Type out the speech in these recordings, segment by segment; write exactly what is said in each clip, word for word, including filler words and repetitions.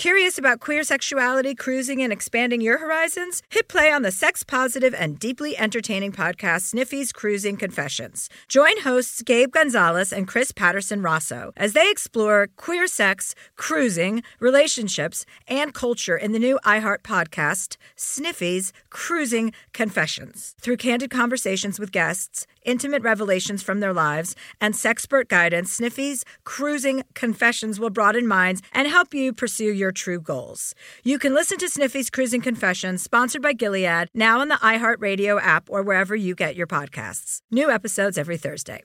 Curious about queer sexuality, cruising, and expanding your horizons? Hit play on the sex-positive and deeply entertaining podcast Sniffies Cruising Confessions. Join hosts Gabe Gonzalez and Chris Patterson Rosso as they explore queer sex, cruising, relationships, and culture in the new iHeart podcast Sniffies Cruising Confessions. Through candid conversations with guests, intimate revelations from their lives, and sexpert guidance, Sniffies Cruising Confessions will broaden minds and help you pursue your true goals. You can listen to Sniffies Cruising Confessions, sponsored by Gilead, now on the iHeartRadio app or wherever you get your podcasts. New episodes every Thursday.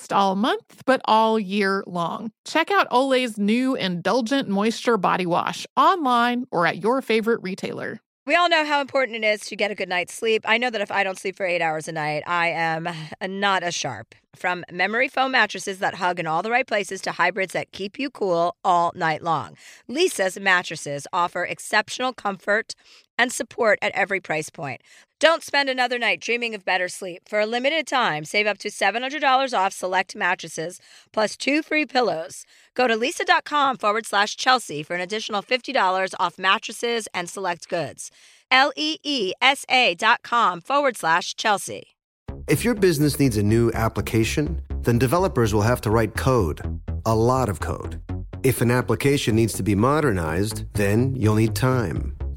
all month, but all year long. Check out Olay's new Indulgent Moisture Body Wash online or at your favorite retailer. We all know how important it is to get a good night's sleep. I know that if I don't sleep for eight hours a night, I am not as sharp. From memory foam mattresses that hug in all the right places to hybrids that keep you cool all night long, Leesa's mattresses offer exceptional comfort and support at every price point. Don't spend another night dreaming of better sleep. For a limited time, save up to seven hundred dollars off select mattresses, plus two free pillows. Go to Leesa.com forward slash Chelsea for an additional fifty dollars off mattresses and select goods. L-E-E-S-A dot com forward slash Chelsea. If your business needs a new application, then developers will have to write code, a lot of code. If an application needs to be modernized, then you'll need time,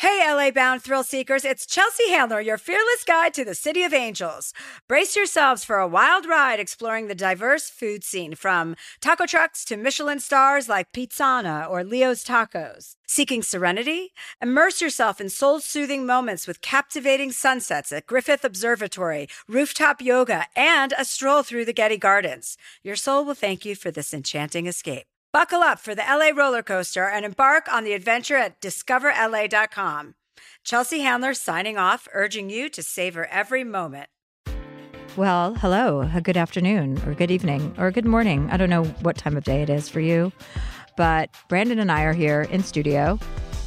Hey, L A-bound thrill seekers, it's Chelsea Handler, your fearless guide to the City of Angels. Brace yourselves for a wild ride exploring the diverse food scene, from taco trucks to Michelin stars like Pizzana or Leo's Tacos. Seeking serenity? Immerse yourself in soul-soothing moments with captivating sunsets at Griffith Observatory, rooftop yoga, and a stroll through the Getty Gardens. Your soul will thank you for this enchanting escape. Buckle up for the L A roller coaster and embark on the adventure at discover L A dot com. Chelsea Handler signing off, urging you to savor every moment. Well, hello, a good afternoon or good evening or good morning. I don't know what time of day it is for you, but Brandon and I are here in studio.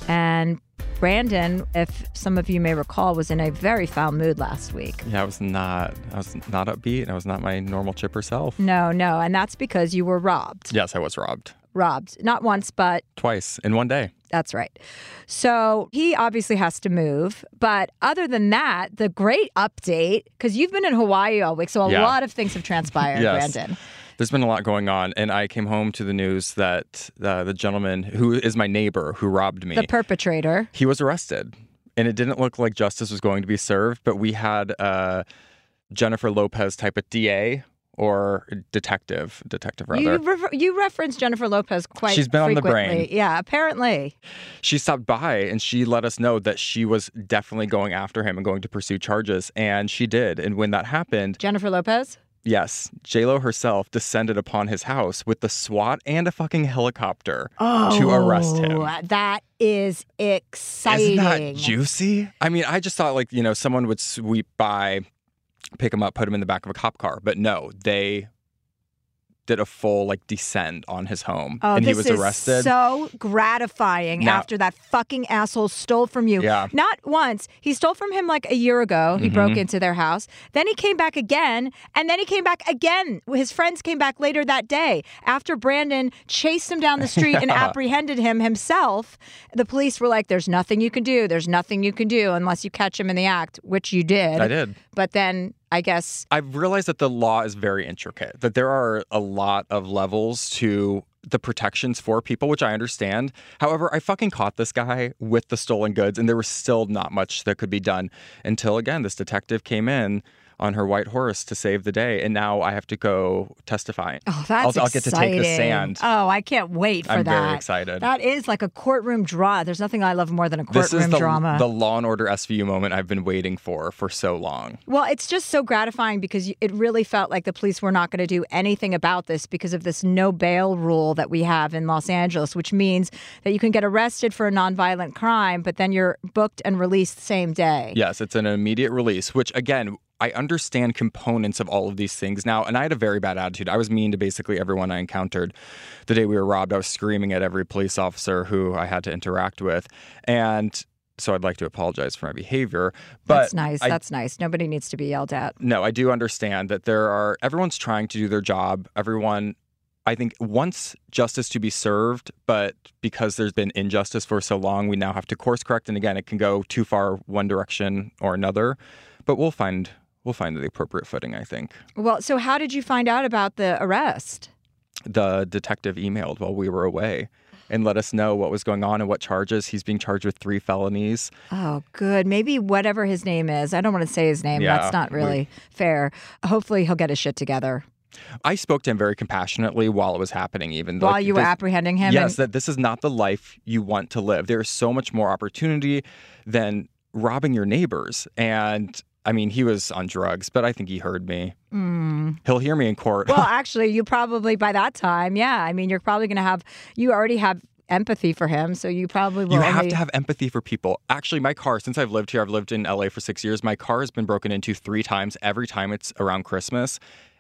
And Brandon, if some of you may recall, was in a very foul mood last week. Yeah, I was not. I was not upbeat. I was not my normal chipper self. No, no. And that's because you were robbed. Yes, I was robbed. Robbed. Not once, but... Twice in one day. That's right. So he obviously has to move. But other than that, the great update, because you've been in Hawaii all week, so a yeah. lot of things have transpired, yes. Brandon. There's been a lot going on, and I came home to the news that uh, the gentleman who is my neighbor who robbed me... The perpetrator. He was arrested, and it didn't look like justice was going to be served, but we had a Jennifer Lopez type of D A or detective, detective rather. You, re- you referenced Jennifer Lopez quite frequently. She's been frequently. on the brain. Yeah, apparently. She stopped by, and she let us know that she was definitely going after him and going to pursue charges, and she did. And when that happened... Jennifer Lopez? Yes, J-Lo herself descended upon his house with the SWAT and a fucking helicopter oh, to arrest him. That is exciting. Isn't that juicy? I mean, I just thought, like, you know, someone would sweep by, pick him up, put him in the back of a cop car. But no, they did a full, like, descend on his home. Oh, and he was arrested. So gratifying now, after that fucking asshole stole from you. Yeah. Not once. He stole from him like a year ago. He mm-hmm. broke into their house. Then he came back again. And then he came back again. His friends came back later that day after Brandon chased him down the street yeah. and apprehended him himself. The police were like, there's nothing you can do. There's nothing you can do unless you catch him in the act, which you did. I did. But then... I guess I've realized that the law is very intricate, that there are a lot of levels to the protections for people, which I understand. However, I fucking caught this guy with the stolen goods, and there was still not much that could be done until, again, this detective came in on her white horse to save the day. And now I have to go testify. Oh, that's I'll, exciting. I'll get to take the stand. Oh, I can't wait for I'm that. I'm very excited. That is like a courtroom drama. There's nothing I love more than a courtroom drama. This is the, drama. the Law and Order S V U moment I've been waiting for for so long. Well, it's just so gratifying because it really felt like the police were not going to do anything about this because of this no bail rule that we have in Los Angeles, which means that you can get arrested for a nonviolent crime, but then you're booked and released the same day. Yes, it's an immediate release, which again, I understand components of all of these things now, and I had a very bad attitude. I was mean to basically everyone I encountered. The day we were robbed, I was screaming at every police officer who I had to interact with, and so I'd like to apologize for my behavior. But that's nice. I, that's nice. Nobody needs to be yelled at. No, I do understand that there are, everyone's trying to do their job. Everyone, I think, wants justice to be served, but because there's been injustice for so long, we now have to course correct. And again, it can go too far one direction or another, but we'll find We'll find the appropriate footing, I think. Well, so how did you find out about the arrest? The detective emailed while we were away and let us know what was going on and what charges. He's being charged with three felonies. Oh, good. Maybe whatever his name is. I don't want to say his name. Yeah, that's not really we... fair. Hopefully he'll get his shit together. I spoke to him very compassionately while it was happening, even. While like, you were apprehending him? Yes, and... that this is not the life you want to live. There is so much more opportunity than robbing your neighbors. And I mean, he was on drugs, but I think he heard me. Mm. He'll hear me in court. Well, actually, you probably by that time, yeah. I mean, you're probably going to have, you already have empathy for him, so you probably will. You have only... to have empathy for people. Actually, my car, since I've lived here, I've lived in L A for six years, my car has been broken into three times. Every time it's around Christmas.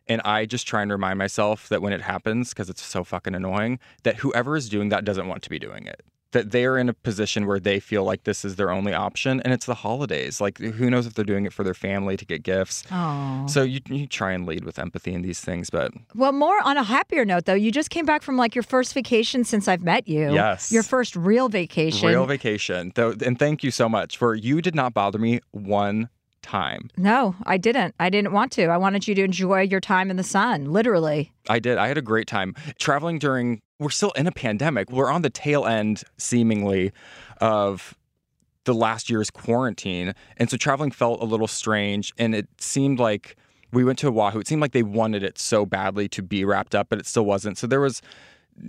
And I just try and remind myself that when it happens, because it's so fucking annoying, that whoever is doing that doesn't want to be doing it. That they are in a position where they feel like this is their only option, and it's the holidays. Like, who knows if they're doing it for their family to get gifts. Aww. So you, you try and lead with empathy in these things, but... Well, more on a happier note, though, you just came back from, like, your first vacation since I've met you. Yes. Your first real vacation. Real vacation. Though, and thank you so much for... You did not bother me one time. No, I didn't. I didn't want to. I wanted you to enjoy your time in the sun, literally. I did. I had a great time. Traveling during, we're still in a pandemic. We're on the tail end, seemingly, of the last year's quarantine. And so traveling felt a little strange. And it seemed like we went to Oahu. It seemed like they wanted it so badly to be wrapped up, but it still wasn't. So there was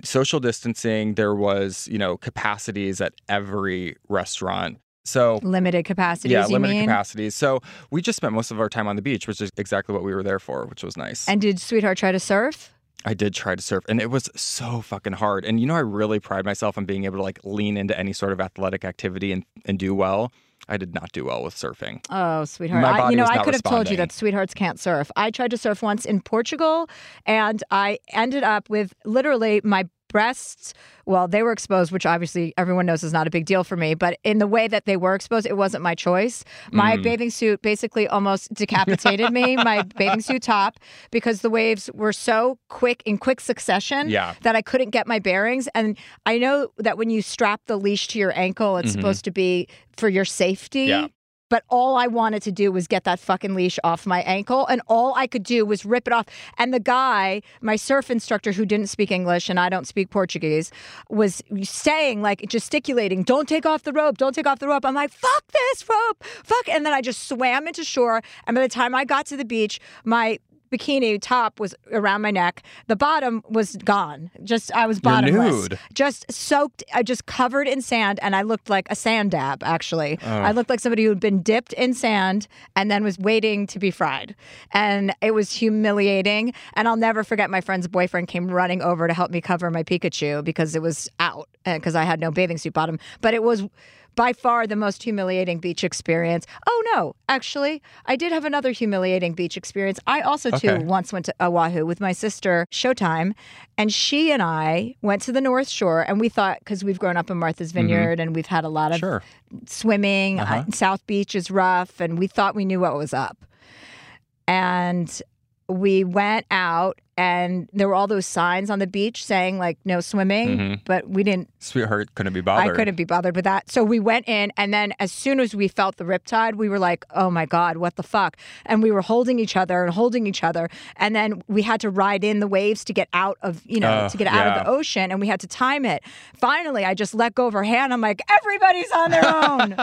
social distancing. There was, you know, capacities at every restaurant. So limited capacities. Yeah, limited you mean? capacities. So we just spent most of our time on the beach, which is exactly what we were there for, which was nice. And did Sweetheart try to surf? I did try to surf, and it was so fucking hard. And you know, I really pride myself on being able to like lean into any sort of athletic activity and, and do well. I did not do well with surfing. Oh, Sweetheart. My body I, you know, was not I could have responding. told you that sweethearts can't surf. I tried to surf once in Portugal, and I ended up with literally my breasts, well, they were exposed, which obviously everyone knows is not a big deal for me, but in the way that they were exposed, it wasn't my choice. My mm. bathing suit basically almost decapitated me, my bathing suit top, because the waves were so quick, in quick succession, yeah. that I couldn't get my bearings. And I know that when you strap the leash to your ankle, it's mm-hmm. supposed to be for your safety. Yeah. But all I wanted to do was get that fucking leash off my ankle, and all I could do was rip it off. And the guy, my surf instructor who didn't speak English, and I don't speak Portuguese, was saying, like, gesticulating, don't take off the rope, don't take off the rope. I'm like, fuck this rope, fuck. And then I just swam into shore, and by the time I got to the beach, my bikini top was around my neck. The bottom was gone. Just I was bottomless. You're nude. Just soaked. I just covered in sand, and I looked like a sand dab. Actually, oh. I looked like somebody who had been dipped in sand and then was waiting to be fried. And it was humiliating. And I'll never forget. My friend's boyfriend came running over to help me cover my Pikachu because it was out because I had no bathing suit bottom. But it was by far the most humiliating beach experience. Oh, no. Actually, I did have another humiliating beach experience. I also, okay. too, once went to Oahu with my sister, Showtime, and she and I went to the North Shore, and we thought, because we've grown up in Martha's Vineyard, mm-hmm. and we've had a lot of sure. swimming, uh-huh. uh, South Beach is rough, and we thought we knew what was up. And we went out, and there were all those signs on the beach saying, like, no swimming, mm-hmm. but we didn't. Sweetheart couldn't be bothered. I couldn't be bothered with that. So we went in, and then as soon as we felt the riptide, we were like, oh, my God, what the fuck? And we were holding each other and holding each other. And then we had to ride in the waves to get out of, you know, uh, to get out yeah. of the ocean, and we had to time it. Finally, I just let go of her hand. I'm like, everybody's on their own.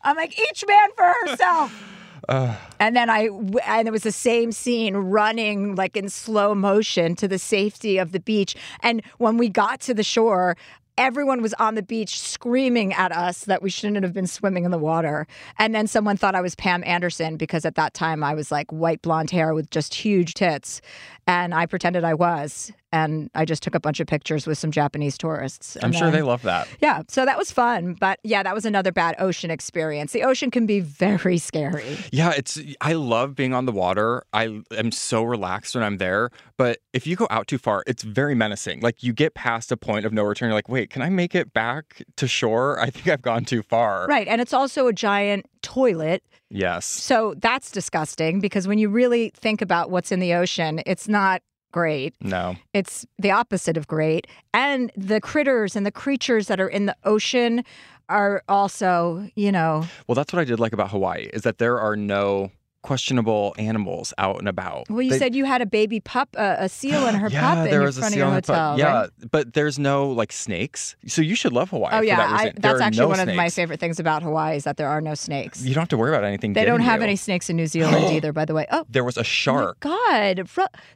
I'm like, each man for herself. Uh, and then I, and it was the same scene running like in slow motion to the safety of the beach. And when we got to the shore, everyone was on the beach screaming at us that we shouldn't have been swimming in the water. And then someone thought I was Pam Anderson because at that time I was like white blonde hair with just huge tits. And I pretended I was. And I just took a bunch of pictures with some Japanese tourists. I'm sure they love that. Yeah. So that was fun. But yeah, that was another bad ocean experience. The ocean can be very scary. Yeah. it's. I love being on the water. I am so relaxed when I'm there. But if you go out too far, it's very menacing. Like you get past a point of no return. You're like, wait, can I make it back to shore? I think I've gone too far. Right. And it's also a giant toilet. Yes. So that's disgusting because when you really think about what's in the ocean, it's not great. No. It's the opposite of great. And the critters and the creatures that are in the ocean are also, you know. Well, that's what I did like about Hawaii is that there are no questionable animals out and about. Well, you they, said you had a baby pup, uh, a seal and her yeah, pup in front of your hotel. Yeah, right? But there's no like snakes. So you should love Hawaii. Oh yeah, for that reason. I, that's actually no one snakes. of my favorite things about Hawaii is that there are no snakes. You don't have to worry about anything. They don't have you. any snakes in New Zealand either, by the way. Oh, there was a shark. Oh God,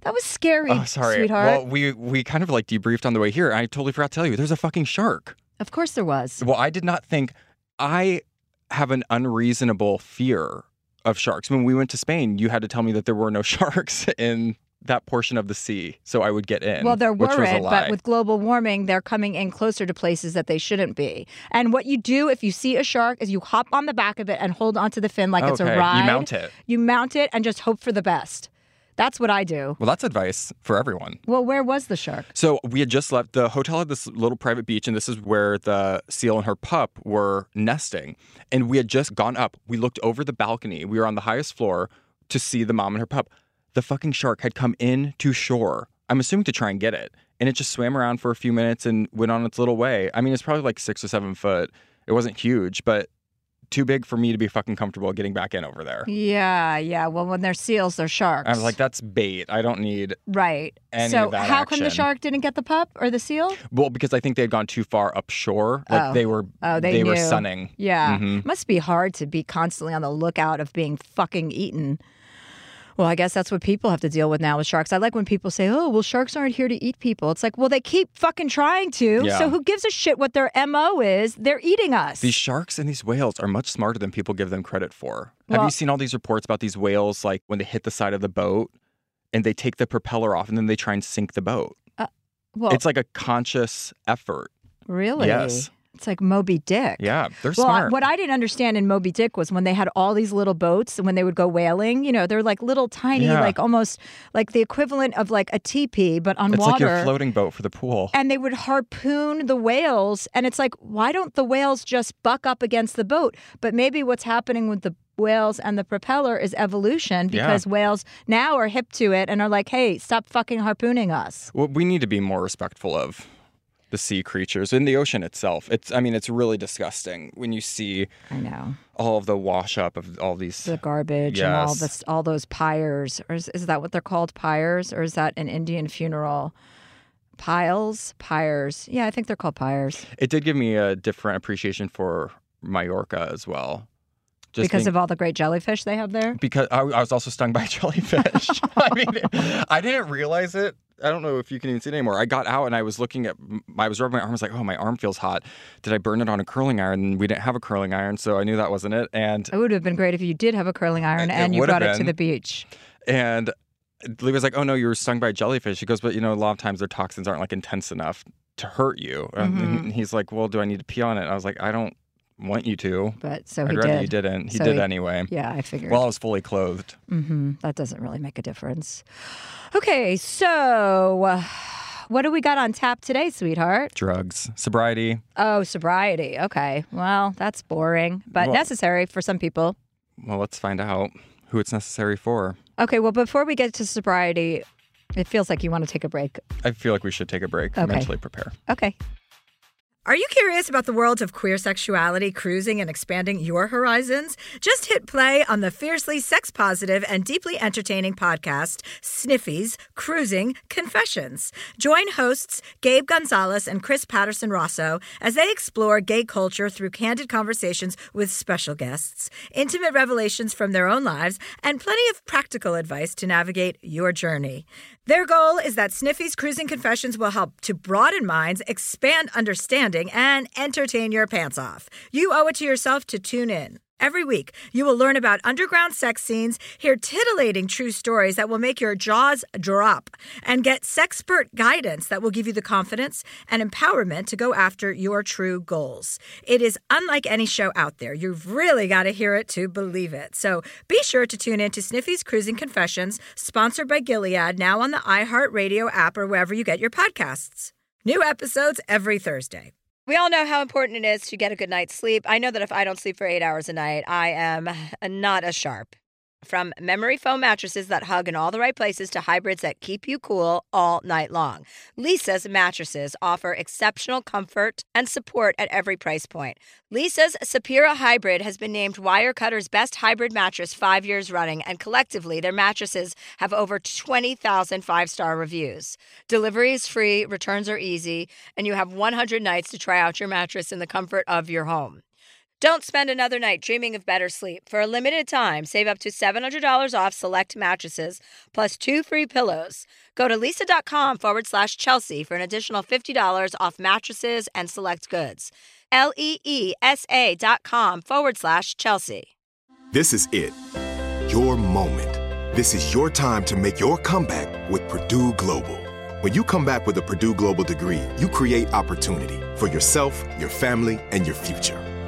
that was scary. Oh, sorry, sweetheart. Well, we we kind of like debriefed on the way here. I totally forgot to tell you. There's a fucking shark. Of course there was. Well, I did not think. I have an unreasonable fear of sharks. When we went to Spain, you had to tell me that there were no sharks in that portion of the sea, so I would get in. Well, there weren't, but with global warming, they're coming in closer to places that they shouldn't be. And what you do if you see a shark is you hop on the back of it and hold onto the fin like okay. it's a ride. You mount it. You mount it and just hope for the best. That's what I do. Well, that's advice for everyone. Well, where was the shark? So we had just left. The hotel had this little private beach, and this is where the seal and her pup were nesting. And we had just gone up. We looked over the balcony. We were on the highest floor to see the mom and her pup. The fucking shark had come in to shore, I'm assuming to try and get it. And it just swam around for a few minutes and went on its little way. I mean, it's probably like six or seven foot. It wasn't huge, but too big for me to be fucking comfortable getting back in over there. Yeah, yeah. Well, when they're seals, they're sharks. I was like, that's bait. I don't need right. any so of that how action. Come the shark didn't get the pup or the seal? Well, because I think they'd gone too far upshore. Like oh. they were, oh, they, they were sunning. Yeah, mm-hmm. Must be hard to be constantly on the lookout of being fucking eaten. Well, I guess that's what people have to deal with now with sharks. I like when people say, oh, well, sharks aren't here to eat people. It's like, well, they keep fucking trying to. Yeah. So who gives a shit what their M O is? They're eating us. These sharks and these whales are much smarter than people give them credit for. Well, have you seen all these reports about these whales, like when they hit the side of the boat and they take the propeller off and then they try and sink the boat? Uh, well, it's like a conscious effort. Really? Yes. It's like Moby Dick. Yeah, they're well, smart. What I didn't understand in Moby Dick was when they had all these little boats and when they would go whaling, you know, they're like little tiny, yeah. like almost like the equivalent of like a teepee, but on it's water. It's like your floating boat for the pool. And they would harpoon the whales. And it's like, why don't the whales just buck up against the boat? But maybe what's happening with the whales and the propeller is evolution because yeah. whales now are hip to it and are like, hey, stop fucking harpooning us. What we need to be more respectful of. The sea creatures in the ocean itself. It's, I mean, it's really disgusting when you see I know. all of the wash up of all these. The garbage yes. and all this, all those pyres. Or is, is that what they're called? Pyres? Or is that an Indian funeral? Piles? Pyres. Yeah, I think they're called pyres. It did give me a different appreciation for Majorca as well. Just because being, of all the great jellyfish they have there? Because I, I was also stung by jellyfish. I mean, I didn't realize it. I don't know if you can even see it anymore. I got out and I was looking at, I was rubbing my arm. I was like, oh, my arm feels hot. Did I burn it on a curling iron? And we didn't have a curling iron, so I knew that wasn't it. And it would have been great if you did have a curling iron and you brought it to the beach. And Lee was like, oh, no, you were stung by jellyfish. She goes, but, you know, a lot of times their toxins aren't, like, intense enough to hurt you. Mm-hmm. And he's like, well, do I need to pee on it? And I was like, I don't. Want you to, but so he I'd rather did. You didn't. He so did he, anyway. Yeah, I figured. Well, I was fully clothed. Mm-hmm. That doesn't really make a difference. Okay, so uh, what do we got on tap today, sweetheart? Drugs, sobriety. Oh, sobriety. Okay. Well, that's boring, but well, necessary for some people. Well, let's find out who it's necessary for. Okay. Well, before we get to sobriety, it feels like you want to take a break. I feel like we should take a break. Okay. Mentally prepare. Okay. Are you curious about the worlds of queer sexuality, cruising, and expanding your horizons? Just hit play on the fiercely sex-positive and deeply entertaining podcast, Sniffies Cruising Confessions. Join hosts Gabe Gonzalez and Chris Patterson Rosso as they explore gay culture through candid conversations with special guests, intimate revelations from their own lives, and plenty of practical advice to navigate your journey. Their goal is that Sniffies Cruising Confessions will help to broaden minds, expand understanding, and entertain your pants off. You owe it to yourself to tune in. Every week, you will learn about underground sex scenes, hear titillating true stories that will make your jaws drop, and get sexpert guidance that will give you the confidence and empowerment to go after your true goals. It is unlike any show out there. You've really got to hear it to believe it. So be sure to tune in to Sniffies Cruising Confessions, sponsored by Gilead, now on the iHeartRadio app or wherever you get your podcasts. New episodes every Thursday. We all know how important it is to get a good night's sleep. I know that if I don't sleep for eight hours a night, I am not as sharp. From memory foam mattresses that hug in all the right places to hybrids that keep you cool all night long, Leesa's mattresses offer exceptional comfort and support at every price point. Leesa's Sapira Hybrid has been named Wirecutter's best hybrid mattress five years running, and collectively, their mattresses have over twenty thousand five-star reviews. Delivery is free, returns are easy, and you have one hundred nights to try out your mattress in the comfort of your home. Don't spend another night dreaming of better sleep. For a limited time, save up to seven hundred dollars off select mattresses, plus two free pillows. Go to Leesa.com forward slash Chelsea for an additional fifty dollars off mattresses and select goods. L-E-E-S-A dot com forward slash Chelsea. This is it. Your moment. This is your time to make your comeback with Purdue Global. When you come back with a Purdue Global degree, you create opportunity for yourself, your family, and your future.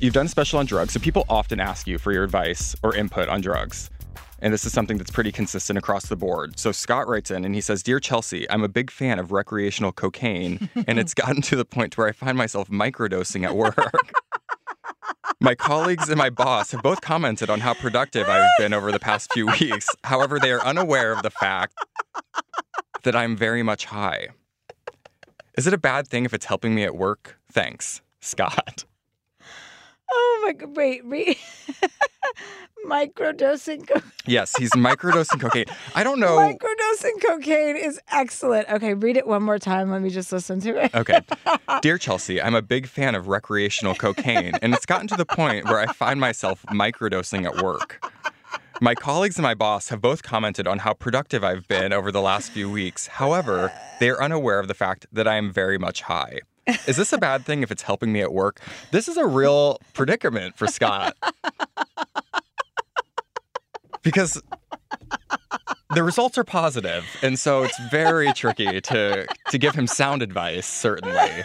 You've done special on drugs, so people often ask you for your advice or input on drugs. And this is something that's pretty consistent across the board. So Scott writes in and he says, "Dear Chelsea, I'm a big fan of recreational cocaine, and it's gotten to the point where I find myself microdosing at work. My colleagues and my boss have both commented on how productive I've been over the past few weeks. However, they are unaware of the fact that I'm very much high. Is it a bad thing if it's helping me at work? Thanks, Scott." Oh my God! Wait, re- microdosing. Co- yes, he's microdosing cocaine. I don't know. Microdosing cocaine is excellent. Okay, read it one more time. Let me just listen to it. Okay, "Dear Chelsea, I'm a big fan of recreational cocaine, and it's gotten to the point where I find myself microdosing at work. My colleagues and my boss have both commented on how productive I've been over the last few weeks. However, they are unaware of the fact that I am very much high. Is this a bad thing if it's helping me at work?" This is a real predicament for Scott. Because the results are positive, and so it's very tricky to to give him sound advice, certainly.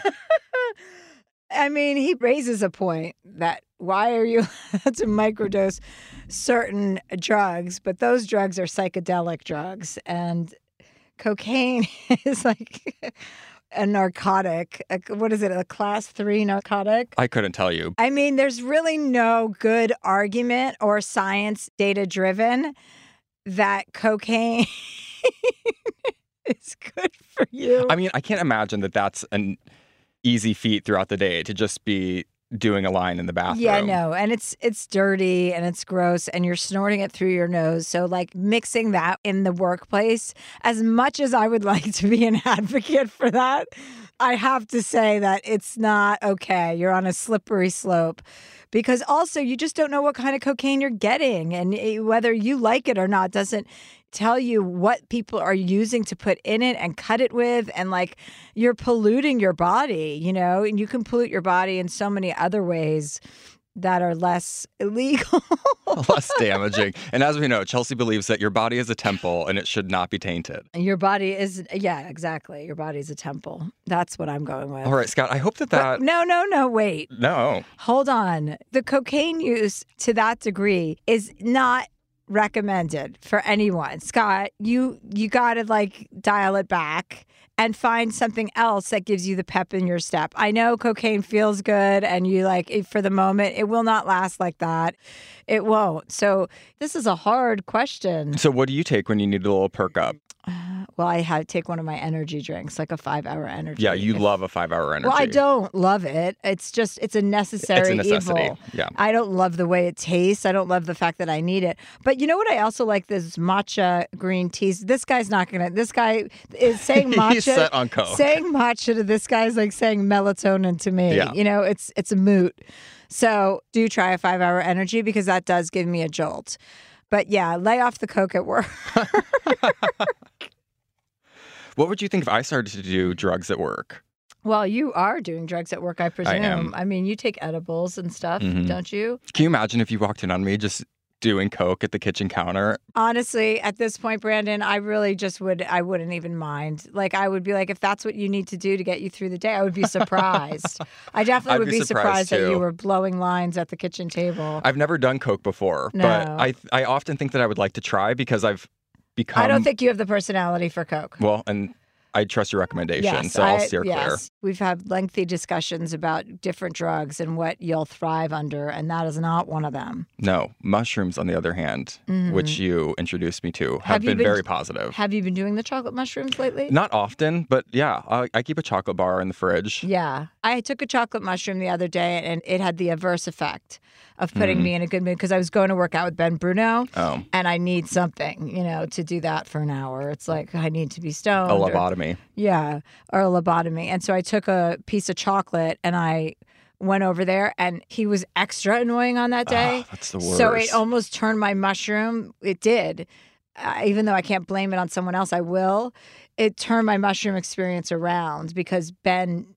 I mean, he raises a point that why are you allowed to microdose certain drugs? But those drugs are psychedelic drugs, and cocaine is like a narcotic. A, what is it, a class three narcotic? I couldn't tell you. I mean, there's really no good argument or science data-driven that cocaine is good for you. I mean, I can't imagine that that's an easy feat throughout the day to just be doing a line in the bathroom. Yeah, no, and it's it's dirty and it's gross and you're snorting it through your nose. So like mixing that in the workplace, as much as I would like to be an advocate for that, I have to say that it's not okay. You're on a slippery slope because also you just don't know what kind of cocaine you're getting, and whether you like it or not doesn't tell you what people are using to put in it and cut it with, and like you're polluting your body, you know, and you can pollute your body in so many other ways that are less illegal. Less damaging. And as we know, Chelsea believes that your body is a temple and it should not be tainted. Your body is, yeah, exactly. Your body is a temple. That's what I'm going with. All right, Scott, I hope that that... But, no, no, no, wait. No. Hold on. The cocaine use to that degree is not recommended for anyone. Scott, you you got to like dial it back and find something else that gives you the pep in your step. I know cocaine feels good and you like, for the moment, it will not last like that. It won't. So this is a hard question. So what do you take when you need a little perk up? Uh, well, I have, take one of my energy drinks, like a five-hour energy. Yeah, you love a five-hour energy. Well, I don't love it. It's just, it's a necessary it's a necessity. evil. Yeah. I don't love the way it tastes. I don't love the fact that I need it. But you know what I also like? This matcha green teas. This guy's not going to, this guy is saying matcha. He's set on coke. Saying matcha to this guy is like saying melatonin to me. Yeah. You know, it's it's a moot. So do try a five-hour energy because that does give me a jolt. But yeah, lay off the coke at work. What would you think if I started to do drugs at work? Well, you are doing drugs at work, I presume. I am. I mean, you take edibles and stuff, mm-hmm. don't you? Can you imagine if you walked in on me just doing coke at the kitchen counter? Honestly, at this point, Brandon, I really just would, I wouldn't even mind. Like, I would be like, if that's what you need to do to get you through the day, I would be surprised. I definitely I'd would be surprised, surprised that you were blowing lines at the kitchen table. I've never done coke before, no. but I I often think that I would like to try because I've become... I don't think you have the personality for coke. Well, and... I trust your recommendation, yes, so I'll steer I, yes. clear. We've had lengthy discussions about different drugs and what you'll thrive under, and that is not one of them. No. Mushrooms, on the other hand, mm-hmm. which you introduced me to, have, have been, been very positive. Have you been doing the chocolate mushrooms lately? Not often, but yeah, I, I keep a chocolate bar in the fridge. Yeah. I took a chocolate mushroom the other day, and it had the adverse effect of putting mm-hmm. me in a good mood because I was going to work out with Ben Bruno, oh. and I need something, you know, to do that for an hour. It's like, I need to be stoned. A lobotomy. Yeah, or a lobotomy. And so I took a piece of chocolate and I went over there, and he was extra annoying on that day. Oh, that's the worst. So it almost turned my mushroom. It did. Uh, even though I can't blame it on someone else, I will. It turned my mushroom experience around because Ben,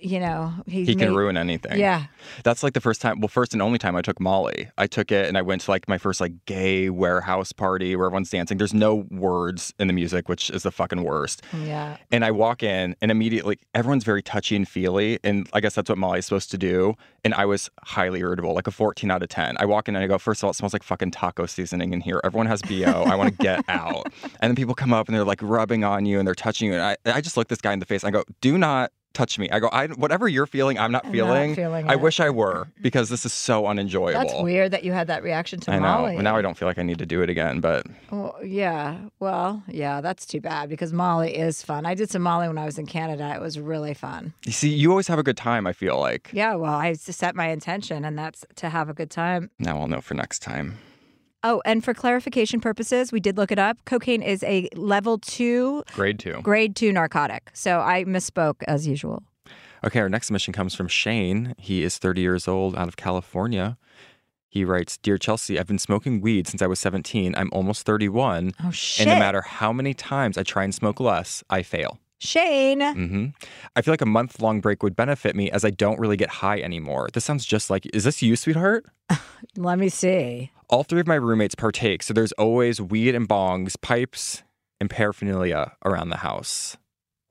you know, he, he can made, ruin anything. Yeah. That's like the first time. Well, first and only time I took Molly. I took it and I went to like my first like gay warehouse party where everyone's dancing. There's no words in the music, which is the fucking worst. Yeah. And I walk in and immediately everyone's very touchy and feely. And I guess that's what Molly's supposed to do. And I was highly irritable, like a fourteen out of ten. I walk in and I go, first of all, it smells like fucking taco seasoning in here. Everyone has B O. I want to get out. And then people come up and they're like rubbing on you and they're touching you. And I, I just look this guy in the face and I go, do not touch me. I go, I, whatever you're feeling, I'm not I'm feeling. Not feeling I wish I were, because this is so unenjoyable. That's weird that you had that reaction to I Molly. Know. Now I don't feel like I need to do it again, but... Well, yeah. Well, yeah, that's too bad, because Molly is fun. I did some Molly when I was in Canada. It was really fun. You see, you always have a good time, I feel like. Yeah, well, I set my intention, and that's to have a good time. Now I'll know for next time. Oh, and for clarification purposes, we did look it up. Cocaine is a level two... Grade two. Grade two narcotic. So I misspoke, as usual. Okay, our next submission comes from Shane. He is thirty years old, out of California. He writes, Dear Chelsea, I've been smoking weed since I was seventeen. I'm almost thirty-one. Oh, shit. And no matter how many times I try and smoke less, I fail. Shane. Mm-hmm. I feel like a month-long break would benefit me as I don't really get high anymore. This sounds just like, is this you, sweetheart? Let me see. All three of my roommates partake, so there's always weed and bongs, pipes, and paraphernalia around the house.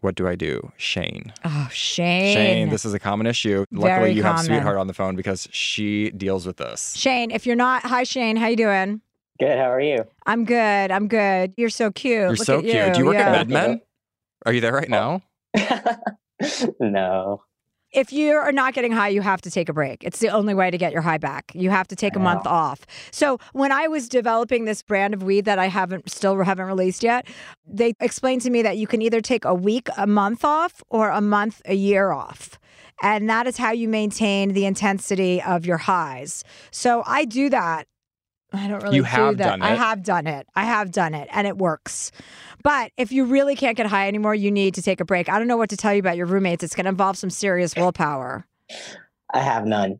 What do I do? Shane. Oh, Shane. Shane, this is a common issue. Very Luckily, you common. Have Sweetheart on the phone because she deals with this. Shane, if you're not... Hi, Shane. How you doing? Good. How are you? I'm good. I'm good. You're so cute. You're Look so at cute. You. Do you work yeah. at MedMen? Are you there right now? No. If you are not getting high, you have to take a break. It's the only way to get your high back. You have to take a month off. So when I was developing this brand of weed that I haven't still haven't released yet, they explained to me that you can either take a week, a month off, or a month, a year off. And that is how you maintain the intensity of your highs. So I do that. I don't really you do have that. Done it. I have done it. I have done it. And it works. But if you really can't get high anymore, you need to take a break. I don't know what to tell you about your roommates. It's going to involve some serious willpower. I have none.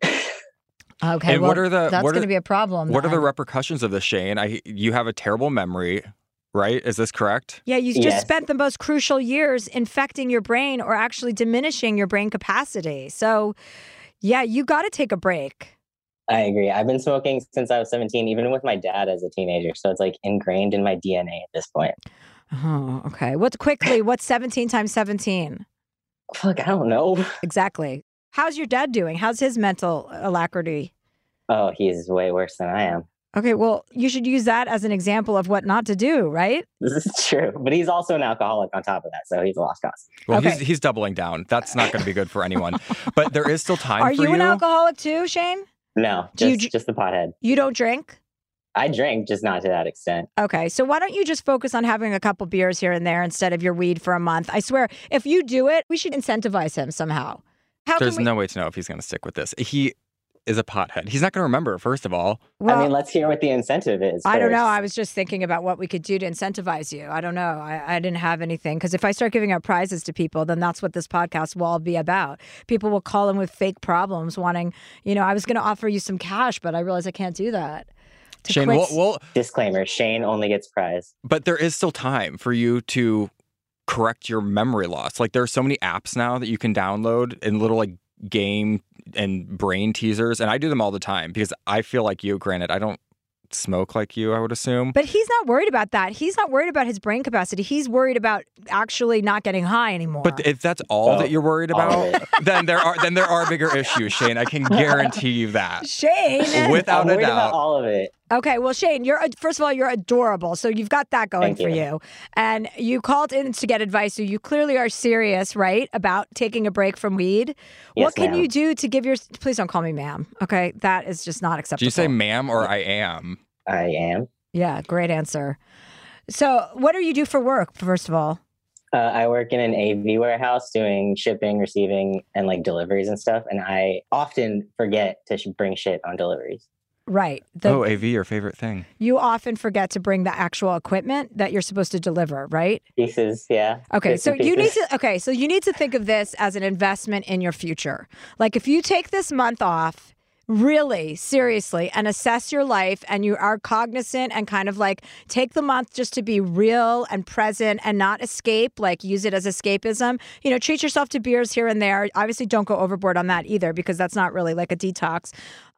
Okay. And well, what are the, that's going to be a problem. What then. Are the repercussions of this, Shane? I, you have a terrible memory, right? Is this correct? Yeah. You yes. just spent the most crucial years infecting your brain or actually diminishing your brain capacity. So, yeah, you got to take a break. I agree. I've been smoking since I was seventeen, even with my dad as a teenager. So it's like ingrained in my D N A at this point. Oh, okay. What's quickly, what's seventeen times seventeen? Fuck, I don't know. Exactly. How's your dad doing? How's his mental alacrity? Oh, he's way worse than I am. Okay, well, you should use that as an example of what not to do, right? This is true. But he's also an alcoholic on top of that, so he's a lost cause. Well, okay. he's, he's doubling down. That's not going to be good for anyone. But there is still time Are for you. Are you an alcoholic too, Shane? No, just, you, just the pothead. You don't drink? I drink, just not to that extent. Okay, so why don't you just focus on having a couple beers here and there instead of your weed for a month? I swear, if you do it, we should incentivize him somehow. How There's we... no way to know if he's going to stick with this. He is a pothead. He's not going to remember, first of all. Well, I mean, let's hear what the incentive is first. I don't know. I was just thinking about what we could do to incentivize you. I don't know. I, I didn't have anything. Because if I start giving out prizes to people, then that's what this podcast will all be about. People will call in with fake problems wanting, you know, I was going to offer you some cash, but I realized I can't do that. Shane, quit... we'll, we'll... Disclaimer, Shane only gets prize. But there is still time for you to correct your memory loss. Like, there are so many apps now that you can download and little, like, game and brain teasers, and I do them all the time because I feel like you. Granted, I don't smoke like you, I would assume. But he's not worried about that. He's not worried about his brain capacity. He's worried about actually not getting high anymore. But if that's all oh, that you're worried about, then there are then there are bigger issues, Shane. I can guarantee you that. Shane, without I'm worried a doubt, about all of it. Okay, well, Shane, you're first of all, you're adorable, so you've got that going Thank for you. you. And you called in to get advice, so you clearly are serious, right, about taking a break from weed. Yes, what can ma'am. you do to give your? Please don't call me ma'am. Okay, that is just not acceptable. Do you say ma'am or I am? I am. Yeah, great answer. So, what do you do for work? First of all, uh, I work in an A V warehouse doing shipping, receiving, and like deliveries and stuff. And I often forget to sh- bring shit on deliveries. Right. The, oh, A V, your favorite thing. You often forget to bring the actual equipment that you're supposed to deliver, right? Pieces, yeah. Okay, so you need to. Okay, so you need to think of this as an investment in your future. Like, if you take this month off. Really seriously and assess your life, and you are cognizant and kind of like take the month just to be real and present and not escape, like use it as escapism. You know, treat yourself to beers here and there. Obviously, don't go overboard on that either because that's not really like a detox.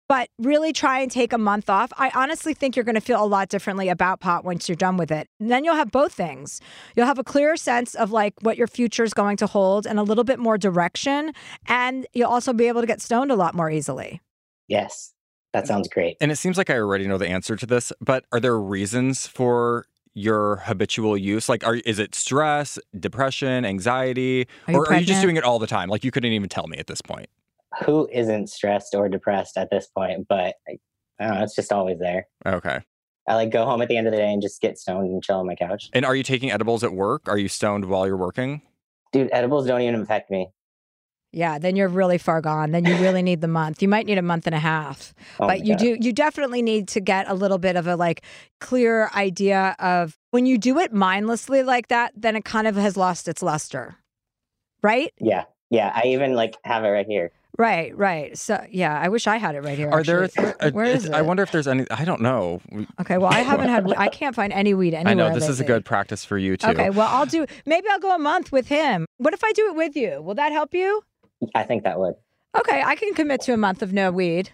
But really try and take a month off. I honestly think you're going to feel a lot differently about pot once you're done with it. And then you'll have both things. You'll have a clearer sense of like what your future is going to hold and a little bit more direction. And you'll also be able to get stoned a lot more easily. Yes, that sounds great. And it seems like I already know the answer to this, but are there reasons for your habitual use? Like, are is it stress, depression, anxiety, or are you just doing it all the time? Like, you couldn't even tell me at this point. Who isn't stressed or depressed at this point? But I don't know, it's just always there. Okay. I like go home at the end of the day and just get stoned and chill on my couch. And are you taking edibles at work? Are you stoned while you're working? Dude, edibles don't even affect me. Yeah, then you're really far gone. Then you really need the month. You might need a month and a half. Oh but you do, you definitely need to get a little bit of a like clear idea of when you do it mindlessly like that, then it kind of has lost its luster. Right? Yeah. Yeah. I even like have it right here. Right, right. So, yeah, I wish I had it right here. Are actually. there? Th- Where is it? I wonder if there's any. I don't know. Okay, well, I haven't had. I can't find any weed anywhere. I know this is a good practice for you too. Okay, well, I'll do. Maybe I'll go a month with him. What if I do it with you? Will that help you? I think that would. Okay, I can commit to a month of no weed.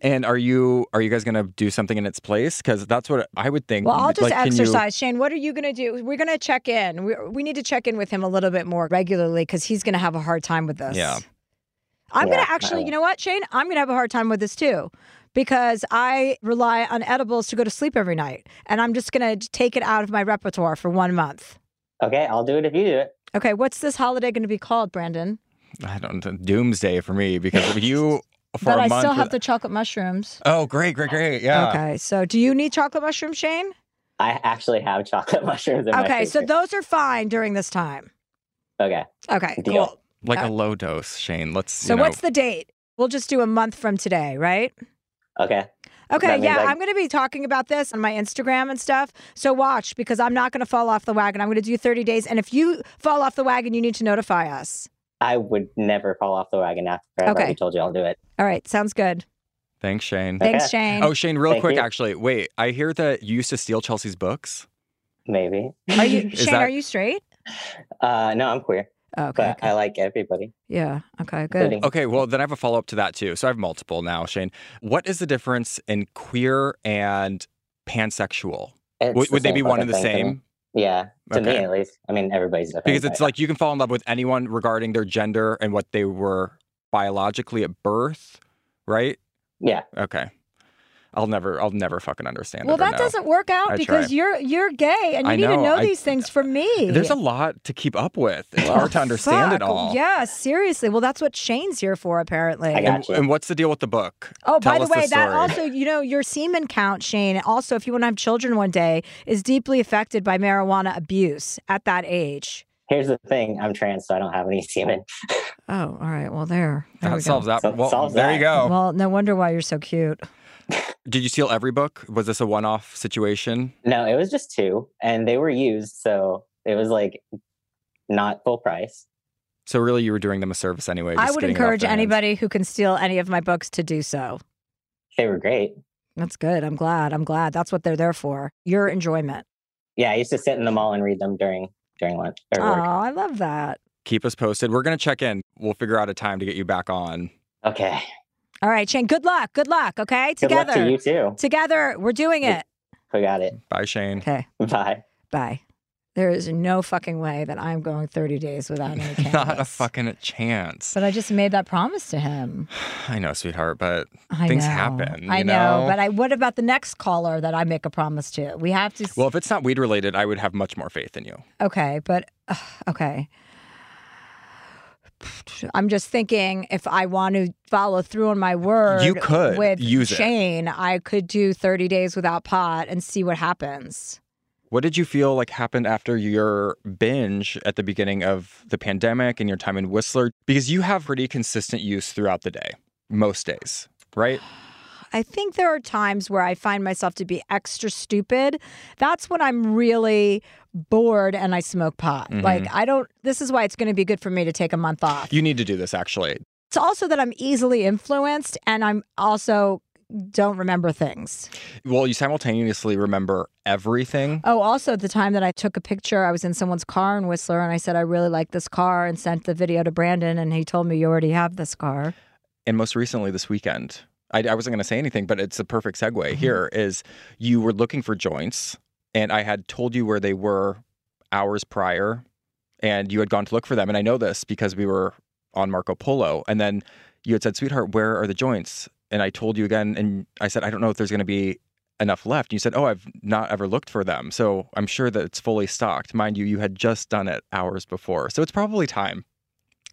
And are you are you guys going to do something in its place? Because that's what I would think. Well, I'll just like, exercise. You... Shane, what are you going to do? We're going to check in. We, we need to check in with him a little bit more regularly because he's going to have a hard time with this. Yeah. I'm yeah, going to actually, you know what, Shane? I'm going to have a hard time with this too because I rely on edibles to go to sleep every night. And I'm just going to take it out of my repertoire for one month. Okay, I'll do it if you do it. Okay, what's this holiday going to be called, Brandon? I don't doomsday for me because you for but a I month. I still have the chocolate mushrooms. Oh, great, great, great. Yeah. Okay. So do you need chocolate mushrooms, Shane? I actually have chocolate mushrooms in okay, my Okay, so those are fine during this time. Okay. Okay, Deal. cool. Like uh, a low dose, Shane. Let's So you know. What's the date? We'll just do a month from today, right? Okay. Okay, yeah, I... I'm going to be talking about this on my Instagram and stuff. So watch because I'm not going to fall off the wagon. I'm going to do thirty days, and if you fall off the wagon, you need to notify us. I would never fall off the wagon after I okay. told you I'll do it. All right. Sounds good. Thanks, Shane. Okay. Thanks, Shane. Oh, Shane, real Thank quick, you. actually. Wait, I hear that you used to steal Chelsea's books. Maybe. Are you, Shane, that... are you straight? Uh, no, I'm queer. Oh, okay, but okay. I like everybody. Yeah. Okay, good. Including. Okay, well, then I have a follow-up to that, too. So I have multiple now, Shane. What is the difference in queer and pansexual? It's would the would they be one and the same? Yeah, to okay. me at least. I mean, everybody's different. Because it's like you can fall in love with anyone regarding their gender and what they were biologically at birth, right? Yeah. Okay. I'll never, I'll never fucking understand. Well, it that no. doesn't work out I because try. you're you're gay and you I need know, to know I, these things for me. There's a lot to keep up with. It's hard to understand Fuck. it all. Yeah, seriously. Well, that's what Shane's here for, apparently. I got you. And, and what's the deal with the book? Oh, Tell by the way, the that also, you know, your semen count, Shane, also, if you want to have children one day, is deeply affected by marijuana abuse at that age. Here's the thing. I'm trans, so I don't have any semen. Oh, all right. Well, there. there that we solves go. that. Well, solves there that. you go. Well, no wonder why you're so cute. Did you steal every book? Was this a one-off situation? No, it was just two, and they were used, so it was like not full price. So really, you were doing them a service anyway. Just I would encourage anybody hands. who can steal any of my books to do so. They were great. That's good. I'm glad. I'm glad. That's what they're there for. Your enjoyment. Yeah, I used to sit in the mall and read them during during lunch. Oh, work. I love that. Keep us posted. We're gonna check in. We'll figure out a time to get you back on. Okay. All right, Shane, good luck. Good luck, okay? Together. Good luck to you, too. Together, we're doing it. We got it. Bye, Shane. Okay. Bye. Bye. There is no fucking way that I'm going thirty days without any cannabis. Not a fucking chance. But I just made that promise to him. I know, sweetheart, but I things know. happen. You I know, know? but I, what about the next caller that I make a promise to? We have to... Well, if it's not weed-related, I would have much more faith in you. Okay, but... Uh, okay. I'm just thinking if I want to follow through on my word you could with use Shane, it. I could do thirty days without pot and see what happens. What did you feel like happened after your binge at the beginning of the pandemic and your time in Whistler? Because you have pretty consistent use throughout the day, most days, right? I think there are times where I find myself to be extra stupid. That's when I'm really bored and I smoke pot. Mm-hmm. Like, I don't, this is why it's going to be good for me to take a month off. You need to do this, actually. It's also that I'm easily influenced and I'm also don't remember things. Well, you simultaneously remember everything. Oh, also the time that I took a picture, I was in someone's car in Whistler and I said, I really like this car and sent the video to Brandon and he told me you already have this car. And most recently this weekend. I, I wasn't going to say anything, but it's a perfect segue mm-hmm. here is you were looking for joints and I had told you where they were hours prior and you had gone to look for them. And I know this because we were on Marco Polo and then you had said, sweetheart, where are the joints? And I told you again and I said, I don't know if there's going to be enough left. And you said, oh, I've not ever looked for them. So I'm sure that it's fully stocked. Mind you, you had just done it hours before. So it's probably time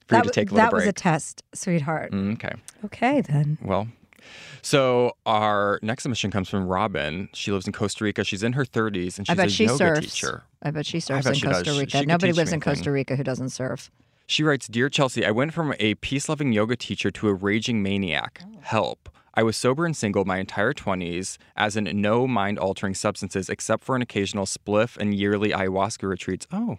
for that, you to take a little that break. That was a test, sweetheart. Mm, okay. Okay, then. Well... So our next submission comes from Robin. She lives in Costa Rica. She's in her thirties, and she's I bet a she yoga surfs. teacher. I bet she surfs bet in she Costa does. Rica. She, she Nobody lives in Costa Rica who doesn't surf. She writes, Dear Chelsea, I went from a peace-loving yoga teacher to a raging maniac. Oh. Help. I was sober and single my entire twenties, as in no mind-altering substances except for an occasional spliff and yearly ayahuasca retreats. Oh,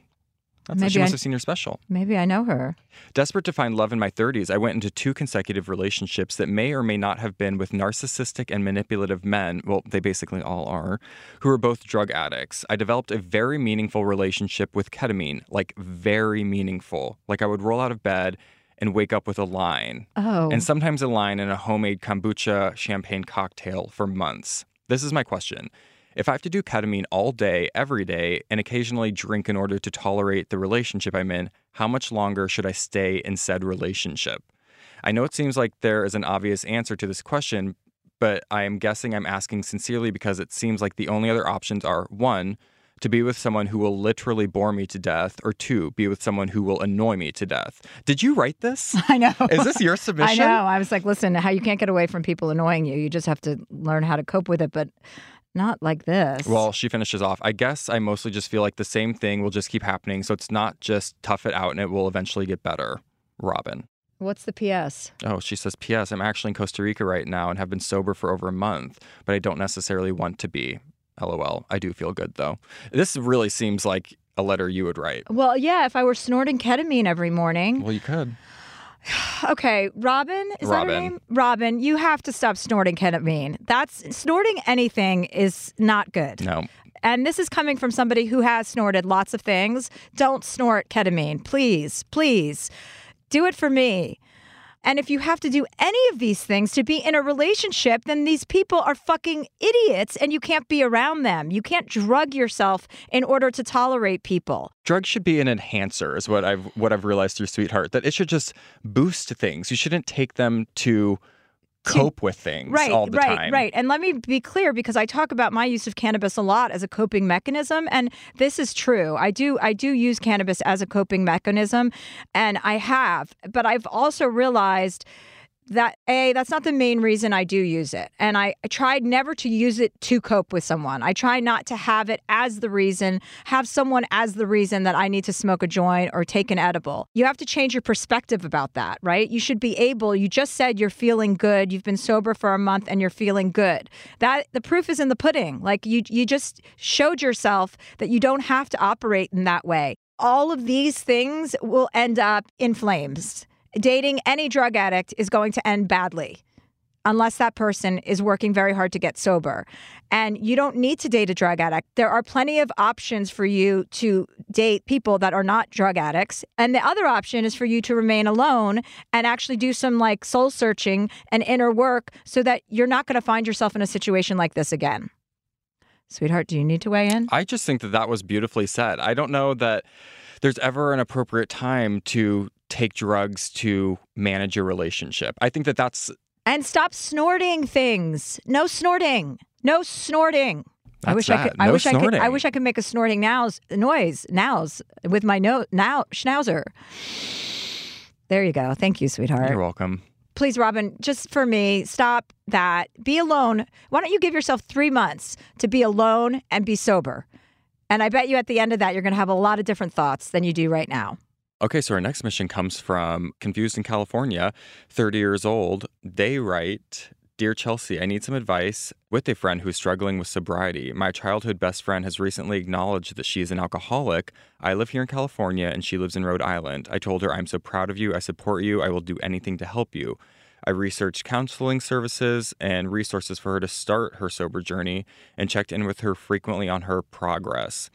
That's maybe like she must I, have seen your special. Maybe I know her. Desperate to find love in my thirties, I went into two consecutive relationships that may or may not have been with narcissistic and manipulative men, well, they basically all are, who are both drug addicts. I developed a very meaningful relationship with ketamine, like very meaningful. Like I would roll out of bed and wake up with a line. Oh. And sometimes a line in a homemade kombucha champagne cocktail for months. This is my question. If I have to do ketamine all day, every day, and occasionally drink in order to tolerate the relationship I'm in, how much longer should I stay in said relationship? I know it seems like there is an obvious answer to this question, but I am guessing I'm asking sincerely because it seems like the only other options are, one, to be with someone who will literally bore me to death, or two, be with someone who will annoy me to death. Did you write this? I know. Is this your submission? I know. I was like, listen, how you can't get away from people annoying you. You just have to learn how to cope with it, but not like this. Well, she finishes off. I guess I mostly just feel like the same thing will just keep happening. So it's not just tough it out and it will eventually get better. Robin. What's the P S? Oh, she says, P S I'm actually in Costa Rica right now and have been sober for over a month, but I don't necessarily want to be. L O L. I do feel good, though. This really seems like a letter you would write. Well, yeah, if I were snorting ketamine every morning. Well, you could. Okay, Robin, is Robin. that her name? Robin, you have to stop snorting ketamine. That's snorting anything is not good. No. And this is coming from somebody who has snorted lots of things. Don't snort ketamine. Please, please. Do it for me. And if you have to do any of these things to be in a relationship, then these people are fucking idiots and you can't be around them. You can't drug yourself in order to tolerate people. Drugs should be an enhancer is what I've what I've realized through Sweetheart, that it should just boost things. You shouldn't take them to cope to, with things right, all the right, time. Right, right. And let me be clear, because I talk about my use of cannabis a lot as a coping mechanism, and this is true. I do I do use cannabis as a coping mechanism, and I have. But I've also realized that, A, that's not the main reason I do use it. And I, I tried never to use it to cope with someone. I try not to have it as the reason, have someone as the reason that I need to smoke a joint or take an edible. You have to change your perspective about that, right? You should be able, you just said you're feeling good, you've been sober for a month and you're feeling good. That, the proof is in the pudding. Like you, you just showed yourself that you don't have to operate in that way. All of these things will end up in flames. Dating any drug addict is going to end badly unless that person is working very hard to get sober. And you don't need to date a drug addict. There are plenty of options for you to date people that are not drug addicts. And the other option is for you to remain alone and actually do some like soul searching and inner work so that you're not going to find yourself in a situation like this again. Sweetheart, do you need to weigh in? I just think that that was beautifully said. I don't know that there's ever an appropriate time to take drugs to manage your relationship. I think that that's... And stop snorting things. No snorting. No snorting. That's I wish that. I could. I no wish snorting. I could. I wish I could make a snorting nows noise nows with my no now schnauzer. There you go. Thank you, sweetheart. You're welcome. Please, Robin, just for me, stop that. Be alone. Why don't you give yourself three months to be alone and be sober? And I bet you at the end of that, you're going to have a lot of different thoughts than you do right now. Okay, so our next mission comes from Confused in California, thirty years old. They write, Dear Chelsea, I need some advice with a friend who's struggling with sobriety. My childhood best friend has recently acknowledged that she is an alcoholic. I live here in California and she lives in Rhode Island. I told her, I'm so proud of you. I support you. I will do anything to help you. I researched counseling services and resources for her to start her sober journey and checked in with her frequently on her progress.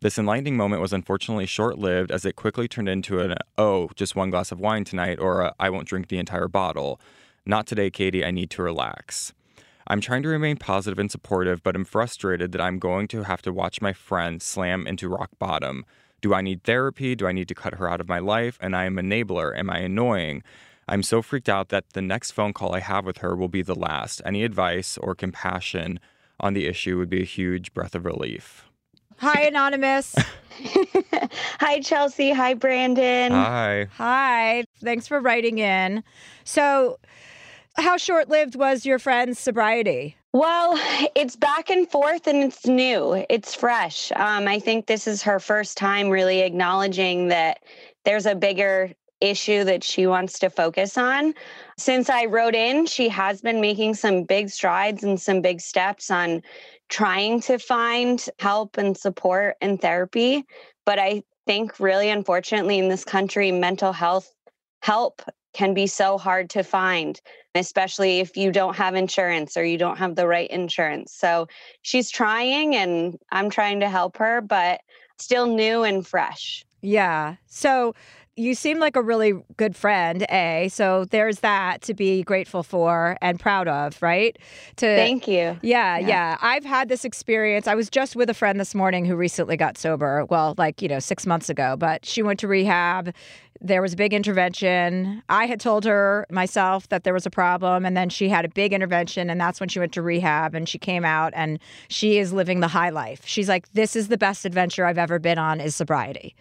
This enlightening moment was unfortunately short-lived as it quickly turned into an, oh, just one glass of wine tonight, or a, I won't drink the entire bottle. Not today, Katie. I need to relax. I'm trying to remain positive and supportive, but I'm frustrated that I'm going to have to watch my friend slam into rock bottom. Do I need therapy? Do I need to cut her out of my life? And I am an enabler. Am I annoying? I'm so freaked out that the next phone call I have with her will be the last. Any advice or compassion on the issue would be a huge breath of relief. Hi, Anonymous. Hi, Chelsea. Hi, Brandon. Hi. Hi. Thanks for writing in. So how short-lived was your friend's sobriety? Well, it's back and forth and it's new. It's fresh. Um, I think this is her first time really acknowledging that there's a bigger issue that she wants to focus on. Since I wrote in, she has been making some big strides and some big steps on trying to find help and support and therapy. But I think really, unfortunately, in this country, mental health help can be so hard to find, especially if you don't have insurance or you don't have the right insurance. So she's trying and I'm trying to help her, but still new and fresh. Yeah. So you seem like a really good friend, A. So there's that to be grateful for and proud of, right? To, Thank you. Yeah, yeah, yeah. I've had this experience. I was just with a friend this morning who recently got sober. Well, like, you know, six months ago, but she went to rehab. There was a big intervention. I had told her myself that there was a problem, and then she had a big intervention, and that's when she went to rehab, and she came out, and she is living the high life. She's like, this is the best adventure I've ever been on, is sobriety.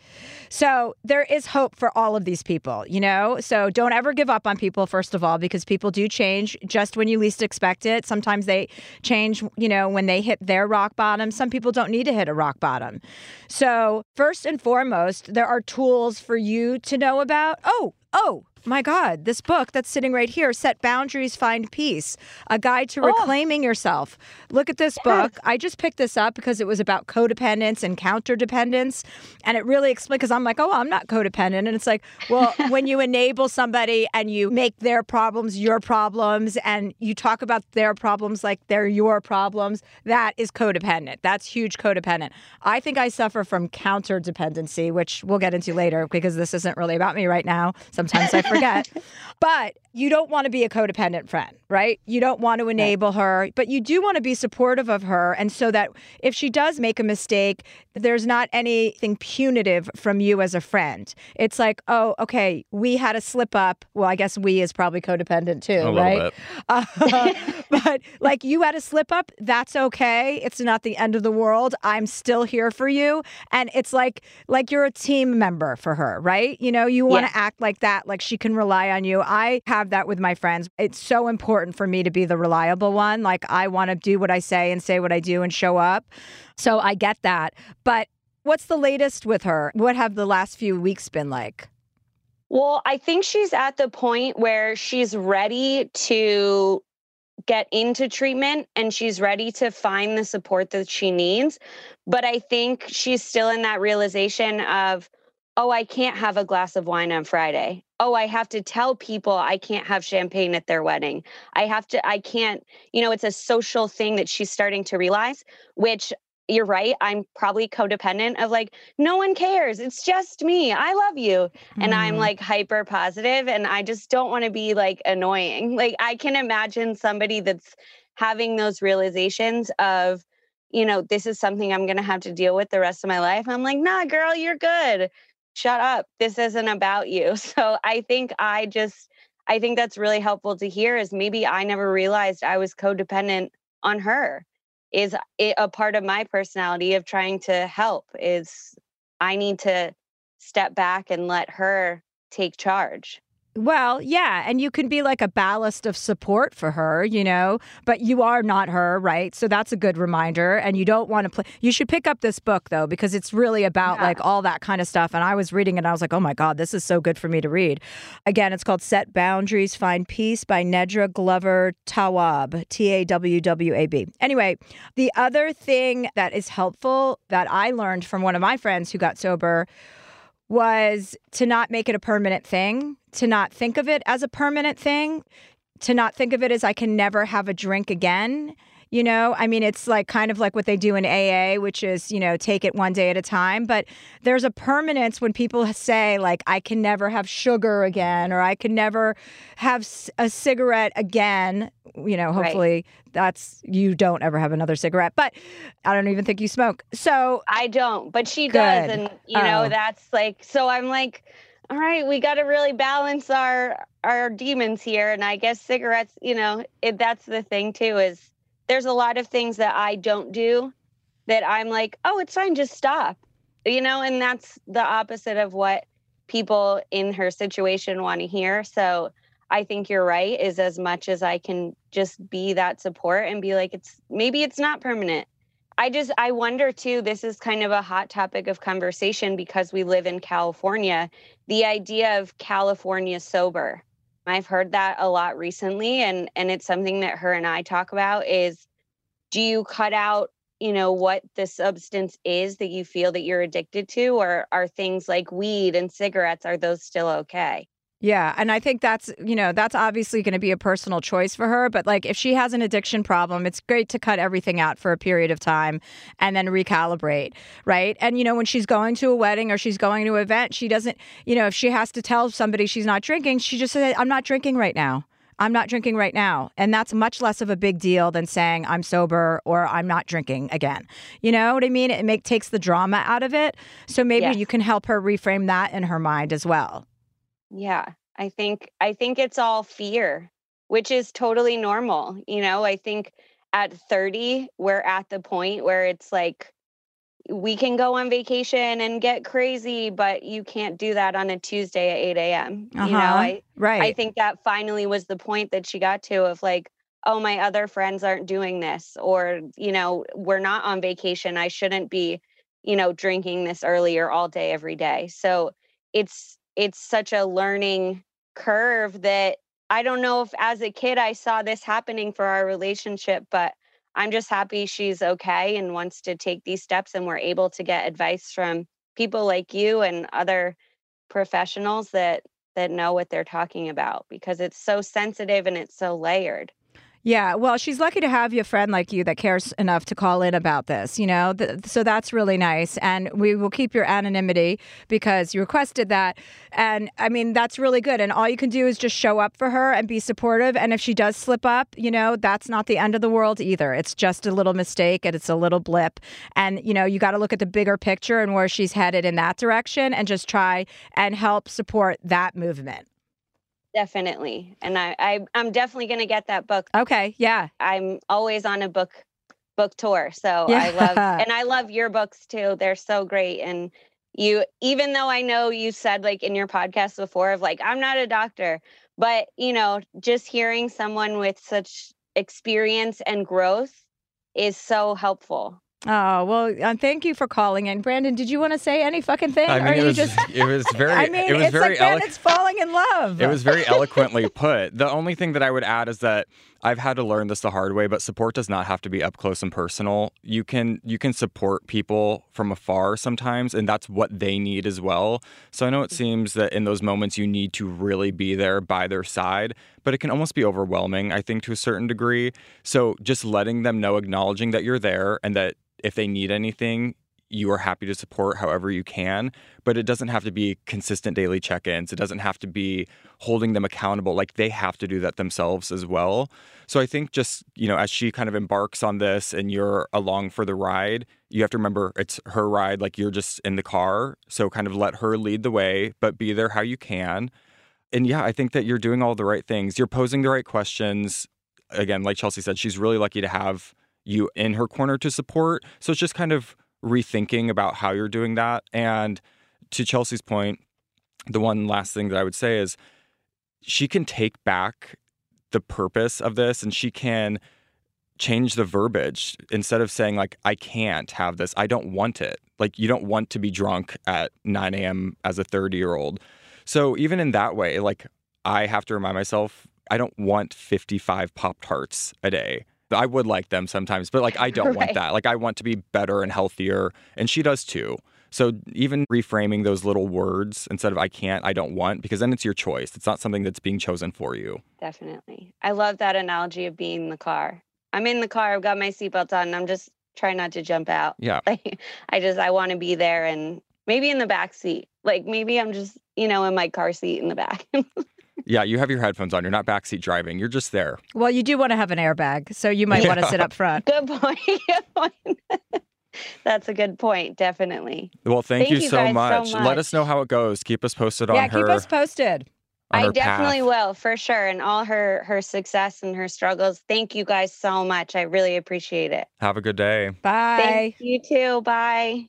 So there is hope for all of these people, you know? So don't ever give up on people, first of all, because people do change just when you least expect it. Sometimes they change, you know, when they hit their rock bottom. Some people don't need to hit a rock bottom. So first and foremost, there are tools for you to know about. Oh, oh my God, this book that's sitting right here, Set Boundaries, Find Peace, A Guide to oh. Reclaiming Yourself. Look at this yeah. book. I just picked this up because it was about codependence and counterdependence. And it really explains, because I'm like, oh, I'm not codependent. And it's like, well, when you enable somebody and you make their problems your problems and you talk about their problems like they're your problems, that is codependent. That's huge codependent. I think I suffer from counterdependency, which we'll get into later because this isn't really about me right now. Sometimes I forget. But you don't want to be a codependent friend, right? You don't want to enable her, but you do want to be supportive of her. And so that if she does make a mistake, there's not anything punitive from you as a friend. It's like, oh, okay, we had a slip up. Well, I guess we is probably codependent too, a right? Uh, but like you had a slip up, that's okay. It's not the end of the world. I'm still here for you. And it's like, like you're a team member for her, right? You know, you want to yeah. act like that, like she can rely on you. I have that with my friends. It's so important for me to be the reliable one. Like I want to do what I say and say what I do and show up. So I get that. But what's the latest with her? What have the last few weeks been like? Well, I think she's at the point where she's ready to get into treatment and she's ready to find the support that she needs. But I think she's still in that realization of, oh, I can't have a glass of wine on Friday. Oh, I have to tell people I can't have champagne at their wedding. I have to, I can't, you know, it's a social thing that she's starting to realize, which you're right. I'm probably codependent of like, no one cares. It's just me. I love you. Mm. And I'm like hyper positive and I just don't want to be like annoying. Like I can imagine somebody that's having those realizations of, you know, this is something I'm going to have to deal with the rest of my life. I'm like, nah, girl, you're good. Shut up. This isn't about you. So I think I just, I think that's really helpful to hear is maybe I never realized I was codependent on her. Is it a part of my personality of trying to help is I need to step back and let her take charge. Well, yeah. And you can be like a ballast of support for her, you know, but you are not her, right? So that's a good reminder. And you don't want to play. You should pick up this book, though, because it's really about yeah. like all that kind of stuff. And I was reading it and I was like, oh, my God, this is so good for me to read. Again, it's called Set Boundaries, Find Peace by Nedra Glover Tawwab, T A W W A B. Anyway, the other thing that is helpful that I learned from one of my friends who got sober was to not make it a permanent thing, to not think of it as a permanent thing, to not think of it as I can never have a drink again. You know, I mean, it's like kind of like what they do in A A, which is, you know, take it one day at a time. But there's a permanence when people say, like, I can never have sugar again or I can never have a cigarette again. You know, hopefully right. that's you don't ever have another cigarette. But I don't even think you smoke. So I don't. But she good. does. And, you know, oh. that's like so I'm like, all right, we got to really balance our our demons here. And I guess cigarettes, you know, it, that's the thing, too, is. There's a lot of things that I don't do that I'm like, oh, it's fine, just stop, you know, and that's the opposite of what people in her situation want to hear. So I think you're right is as much as I can just be that support and be like, it's maybe it's not permanent. I just I wonder, too, this is kind of a hot topic of conversation because we live in California, the idea of California sober. I've heard that a lot recently, and, and it's something that her and I talk about is, do you cut out, you know, what the substance is that you feel that you're addicted to, or are things like weed and cigarettes, are those still okay? Yeah. And I think that's, you know, that's obviously going to be a personal choice for her. But like if she has an addiction problem, it's great to cut everything out for a period of time and then recalibrate. Right. And, you know, when she's going to a wedding or she's going to an event, she doesn't, you know, if she has to tell somebody she's not drinking, she just says, I'm not drinking right now. I'm not drinking right now. And that's much less of a big deal than saying I'm sober or I'm not drinking again. You know what I mean? It make, takes the drama out of it. So maybe yes. you can help her reframe that in her mind as well. Yeah, I think I think it's all fear, which is totally normal. You know, I think at thirty, we're at the point where it's like we can go on vacation and get crazy, but you can't do that on a Tuesday at eight a.m. Uh-huh. You know, I right. I think that finally was the point that she got to of like, oh, my other friends aren't doing this, or, you know, we're not on vacation. I shouldn't be, you know, drinking this earlier all day, every day. So it's it's such a learning curve that I don't know if as a kid I saw this happening for our relationship, but I'm just happy she's okay and wants to take these steps, and we're able to get advice from people like you and other professionals that that know what they're talking about, because it's so sensitive and it's so layered. Yeah, well, she's lucky to have a friend like you that cares enough to call in about this, you know, Th- so that's really nice. And we will keep your anonymity because you requested that. And I mean, that's really good. And all you can do is just show up for her and be supportive. And if she does slip up, you know, that's not the end of the world either. It's just a little mistake and it's a little blip. And, you know, you got to look at the bigger picture and where she's headed in that direction and just try and help support that movement. Definitely. And I, I, I'm definitely going to get that book. Okay. Yeah. I'm always on a book, book tour. So yeah. I love, and I love your books too. They're so great. And you, even though I know you said like in your podcast before of like, I'm not a doctor, but you know, just hearing someone with such experience and growth is so helpful. Oh, well, uh, thank you for calling in. Brandon, did you want to say any fucking thing? I mean, or it was, you just... it was very... I mean, it was it's very like elo- Brandon's falling in love. It was very eloquently put. The only thing that I would add is that I've had to learn this the hard way, but support does not have to be up close and personal. You can you can support people from afar sometimes, and that's what they need as well. So I know it seems that in those moments you need to really be there by their side, but it can almost be overwhelming, I think, to a certain degree. So just letting them know, acknowledging that you're there and that if they need anything, you are happy to support however you can, but it doesn't have to be consistent daily check-ins. It doesn't have to be holding them accountable. Like they have to do that themselves as well. So I think just, you know, as she kind of embarks on this and you're along for the ride, you have to remember it's her ride, like you're just in the car. So kind of let her lead the way, but be there how you can. And yeah, I think that you're doing all the right things. You're posing the right questions. Again, like Chelsea said, she's really lucky to have you in her corner to support. So it's just kind of rethinking about how you're doing that. And to Chelsea's point, the one last thing that I would say is she can take back the purpose of this and she can change the verbiage instead of saying like, I can't have this. I don't want it. Like you don't want to be drunk at nine a.m. as a thirty year old. So even in that way, like I have to remind myself, I don't want fifty-five Pop-Tarts a day. I would like them sometimes, but like, I don't right. want that. Like, I want to be better and healthier. And she does too. So even reframing those little words instead of I can't, I don't want, because then it's your choice. It's not something that's being chosen for you. Definitely. I love that analogy of being in the car. I'm in the car. I've got my seatbelt on. And I'm just trying not to jump out. Yeah. Like, I just, I want to be there and maybe in the back seat. Like maybe I'm just, you know, in my car seat in the back. Yeah, you have your headphones on. You're not backseat driving. You're just there. Well, you do want to have an airbag, so you might yeah. want to sit up front. Good point. Good point. That's a good point, definitely. Well, thank, thank you, you so, much. so much. Let us know how it goes. Keep us posted yeah, on her. Yeah, keep us posted. I definitely path. will, for sure. And all her, her success and her struggles. Thank you guys so much. I really appreciate it. Have a good day. Bye. Thank you too. Bye.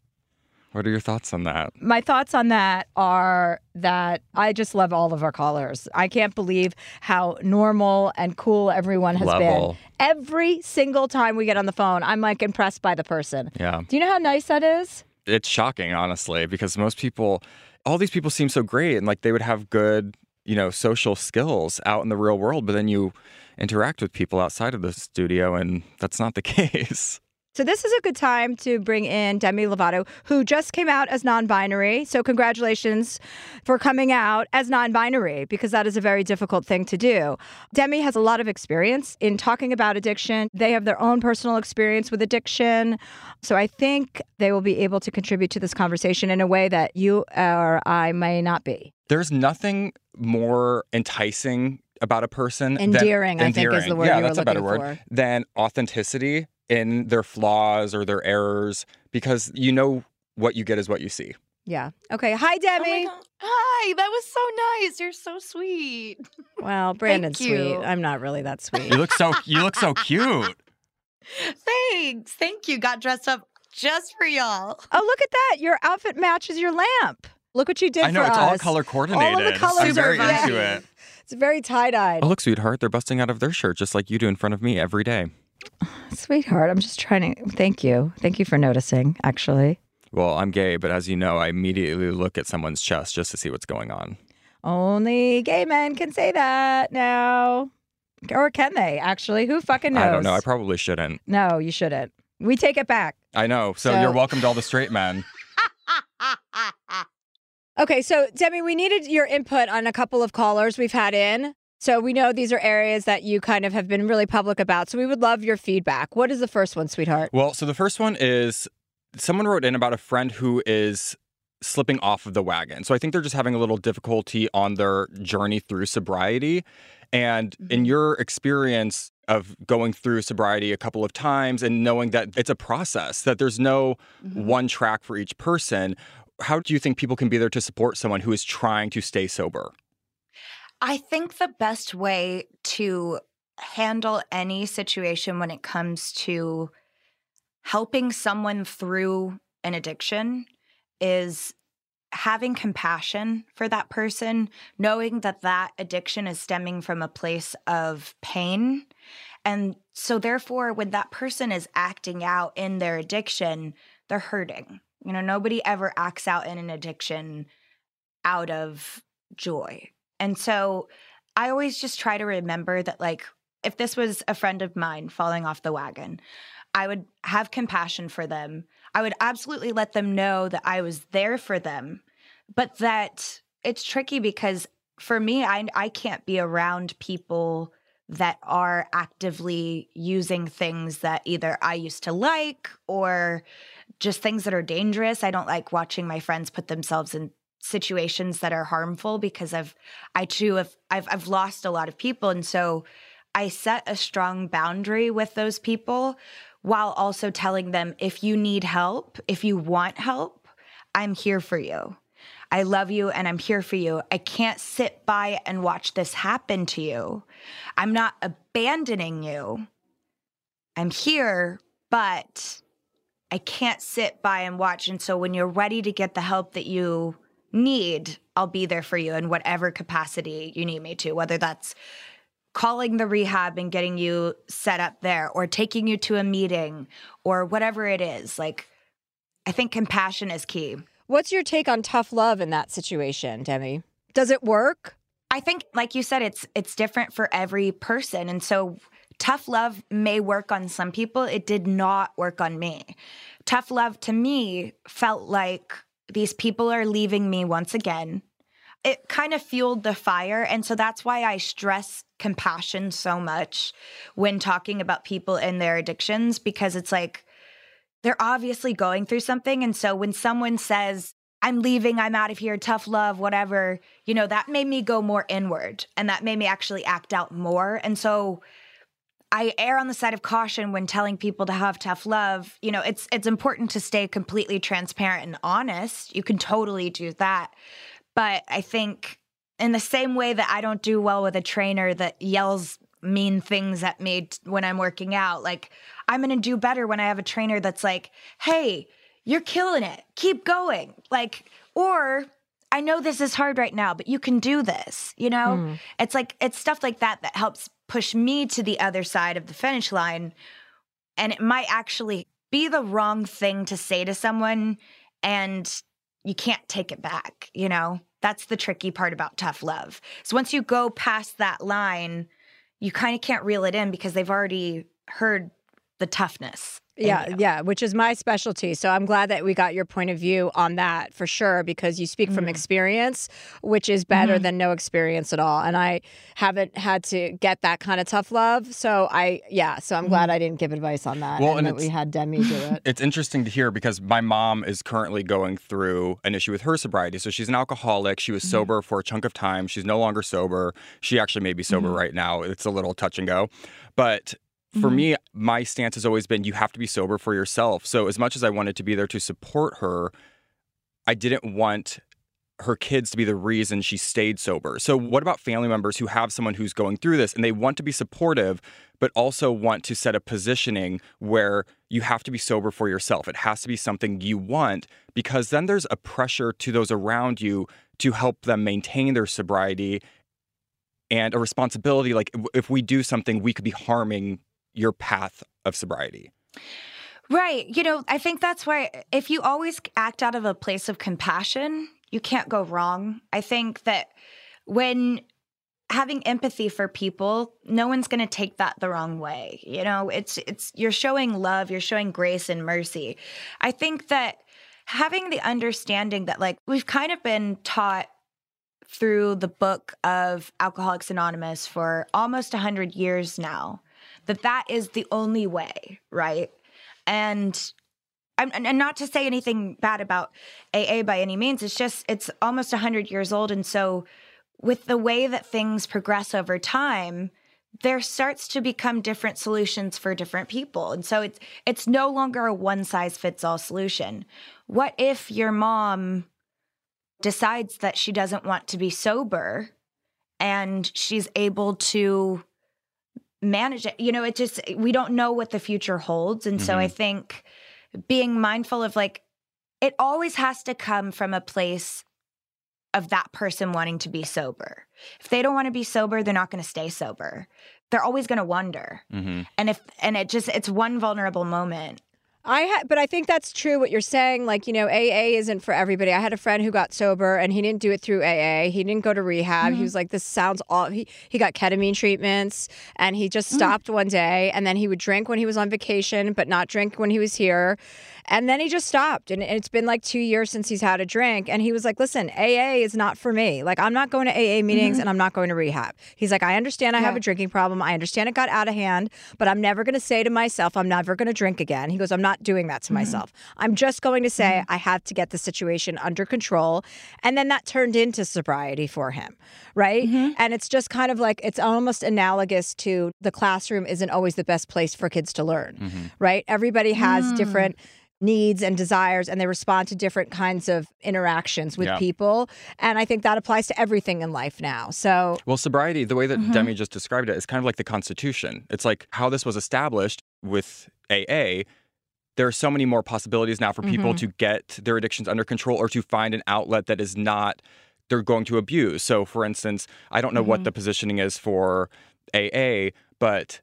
What are your thoughts on that? My thoughts on that are that I just love all of our callers. I can't believe how normal and cool everyone has Level. been. Every single time we get on the phone, I'm like impressed by the person. Yeah. Do you know how nice that is? It's shocking, honestly, because most people, all these people seem so great and like they would have good, you know, social skills out in the real world, but then you interact with people outside of the studio and that's not the case. So this is a good time to bring in Demi Lovato, who just came out as non-binary. So congratulations for coming out as non-binary, because that is a very difficult thing to do. Demi has a lot of experience in talking about addiction. They have their own personal experience with addiction. So I think they will be able to contribute to this conversation in a way that you or I may not be. There's nothing more enticing about a person. Endearing, than, I endearing. think is the word yeah, you were looking for. Yeah, that's a better word. Than authenticity in their flaws or their errors, because you know what you get is what you see. Yeah. Okay. Hi, Demi. Oh Hi. That was so nice. You're so sweet. Well, Brandon's sweet. I'm not really that sweet. You look so you look so cute. Thanks. Thank you. Got dressed up just for y'all. Oh, look at that. Your outfit matches your lamp. Look what you did for us. I know. It's us. all color coordinated. All of the colors I'm very are very into it. It's very tie-dyed. Oh, look, sweetheart. They're busting out of their shirt just like you do in front of me every day. Sweetheart, I'm just trying to... Thank you. Thank you for noticing, actually. Well, I'm gay, but as you know, I immediately look at someone's chest just to see what's going on. Only gay men can say that now. Or can they, actually? Who fucking knows? I don't know. I probably shouldn't. No, you shouldn't. We take it back. I know. So, so. You're welcome to all the straight men. Okay, so, Demi, we needed your input on a couple of callers we've had in. So we know these are areas that you kind of have been really public about. So we would love your feedback. What is the first one, sweetheart? Well, so the first one is someone wrote in about a friend who is slipping off of the wagon. So I think they're just having a little difficulty on their journey through sobriety. And in your experience of going through sobriety a couple of times and knowing that it's a process, that there's no mm-hmm. one track for each person, how do you think people can be there to support someone who is trying to stay sober? I think the best way to handle any situation when it comes to helping someone through an addiction is having compassion for that person, knowing that that addiction is stemming from a place of pain. And so therefore, when that person is acting out in their addiction, they're hurting. You know, nobody ever acts out in an addiction out of joy. And so I always just try to remember that, like, if this was a friend of mine falling off the wagon, I would have compassion for them. I would absolutely let them know that I was there for them, but that it's tricky because for me, I, I can't be around people that are actively using things that either I used to like or just things that are dangerous. I don't like watching my friends put themselves in situations that are harmful because I've, I too have, I've, I've lost a lot of people. And so I set a strong boundary with those people while also telling them, if you need help, if you want help, I'm here for you. I love you and I'm here for you. I can't sit by and watch this happen to you. I'm not abandoning you. I'm here, but I can't sit by and watch. And so when you're ready to get the help that you need, I'll be there for you in whatever capacity you need me to, whether that's calling the rehab and getting you set up there or taking you to a meeting or whatever it is. Like, I think compassion is key. What's your take on tough love in that situation, Demi? Does it work? I think, like you said, it's it's different for every person. And so tough love may work on some people. It did not work on me. Tough love to me felt like these people are leaving me once again. It kind of fueled the fire. And so that's why I stress compassion so much when talking about people and their addictions, because it's like, they're obviously going through something. And so when someone says, I'm leaving, I'm out of here, tough love, whatever, you know, that made me go more inward and that made me actually act out more. And so I err on the side of caution when telling people to have tough love. You know, it's it's important to stay completely transparent and honest. You can totally do that. But I think in the same way that I don't do well with a trainer that yells mean things at me when I'm working out, like, I'm going to do better when I have a trainer that's like, hey, you're killing it. Keep going. Like, or I know this is hard right now, but you can do this, you know? Mm. It's like, it's stuff like that that helps push me to the other side of the finish line. And it might actually be the wrong thing to say to someone and you can't take it back, you know? That's the tricky part about tough love. So once you go past that line, you kind of can't reel it in because they've already heard the toughness. Yeah, you. yeah, which is my specialty. So I'm glad that we got your point of view on that for sure, because you speak mm-hmm. from experience, which is better mm-hmm. than no experience at all. And I haven't had to get that kind of tough love. So I, yeah, so I'm mm-hmm. glad I didn't give advice on that, well, and, and that we had Demi do it. It's interesting to hear because my mom is currently going through an issue with her sobriety. So she's an alcoholic. She was mm-hmm. sober for a chunk of time. She's no longer sober. She actually may be sober mm-hmm. right now. It's a little touch and go. But for mm-hmm. me, my stance has always been you have to be sober for yourself. So as much as I wanted to be there to support her, I didn't want her kids to be the reason she stayed sober. So what about family members who have someone who's going through this and they want to be supportive, but also want to set a positioning where you have to be sober for yourself? It has to be something you want, because then there's a pressure to those around you to help them maintain their sobriety and a responsibility. Like if we do something, we could be harming your path of sobriety. Right. You know, I think that's why if you always act out of a place of compassion, you can't go wrong. I think that when having empathy for people, no one's going to take that the wrong way. You know, it's, it's, you're showing love, you're showing grace and mercy. I think that having the understanding that like we've kind of been taught through the book of Alcoholics Anonymous for almost one hundred years now, that that is the only way, right? And, and not to say anything bad about A A by any means, it's just, it's almost one hundred years old. And so with the way that things progress over time, there starts to become different solutions for different people. And so it's, it's no longer a one-size-fits-all solution. What if your mom decides that she doesn't want to be sober and she's able to manage it? You know, it just, we don't know what the future holds. And mm-hmm. so I think being mindful of like, it always has to come from a place of that person wanting to be sober. If they don't want to be sober, they're not going to stay sober. They're always going to wonder. Mm-hmm. And if, and it just, it's one vulnerable moment. I ha- But I think that's true what you're saying. Like, you know, A A isn't for everybody. I had a friend who got sober and he didn't do it through A A. He didn't go to rehab. Mm-hmm. He was like, this sounds all. He, he got ketamine treatments and he just stopped mm-hmm. one day. And then he would drink when he was on vacation, but not drink when he was here. And then he just stopped. And it's been like two years since he's had a drink. And he was like, listen, A A is not for me. Like, I'm not going to A A meetings mm-hmm. and I'm not going to rehab. He's like, I understand I yeah. have a drinking problem. I understand it got out of hand, but I'm never going to say to myself, I'm never going to drink again. He goes, I'm not doing that to myself. Mm-hmm. I'm just going to say mm-hmm. I have to get the situation under control. And then that turned into sobriety for him, right? Mm-hmm. And it's just kind of like, it's almost analogous to the classroom isn't always the best place for kids to learn, mm-hmm. right? Everybody has mm. different needs and desires, and they respond to different kinds of interactions with yeah. people. And I think that applies to everything in life now. So, well, sobriety, the way that mm-hmm. Demi just described it, is kind of like the Constitution. It's like how this was established with A A. There are so many more possibilities now for people mm-hmm. to get their addictions under control or to find an outlet that is not they're going to abuse. So, for instance, I don't know mm-hmm. what the positioning is for A A, but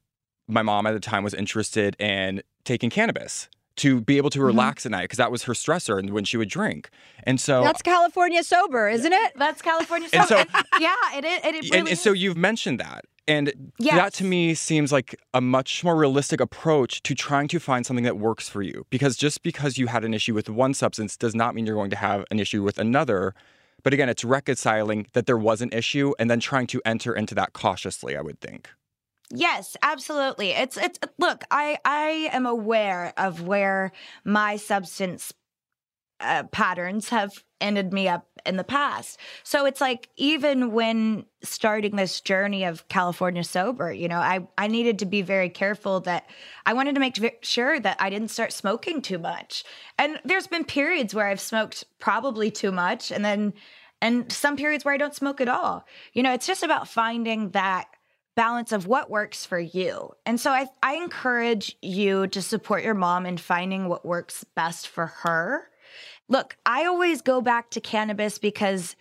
my mom at the time was interested in taking cannabis to be able to relax mm-hmm. at night, because that was her stressor and when she would drink. And so that's California sober, isn't it? That's California sober. So, yeah, it is. It, it really and, and so you've mentioned that. And yes. that to me seems like a much more realistic approach to trying to find something that works for you. Because just because you had an issue with one substance does not mean you're going to have an issue with another. But again, it's reconciling that there was an issue and then trying to enter into that cautiously, I would think. Yes, absolutely. It's it's look, I, I am aware of where my substance uh, patterns have ended me up in the past. So it's like, even when starting this journey of California sober, you know, I, I needed to be very careful that I wanted to make sure that I didn't start smoking too much. And there's been periods where I've smoked probably too much, and then, and some periods where I don't smoke at all. You know, it's just about finding that balance of what works for you. And so I, I encourage you to support your mom in finding what works best for her. Look, I always go back to cannabis because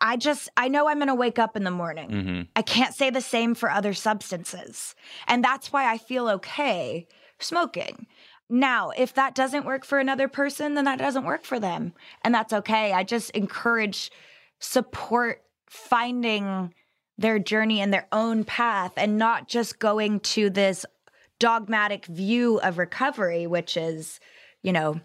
I just, I know I'm going to wake up in the morning. Mm-hmm. I can't say the same for other substances. And that's why I feel okay smoking. Now, if that doesn't work for another person, then that doesn't work for them. And that's okay. I just encourage support finding their journey and their own path, and not just going to this dogmatic view of recovery, which is, you know,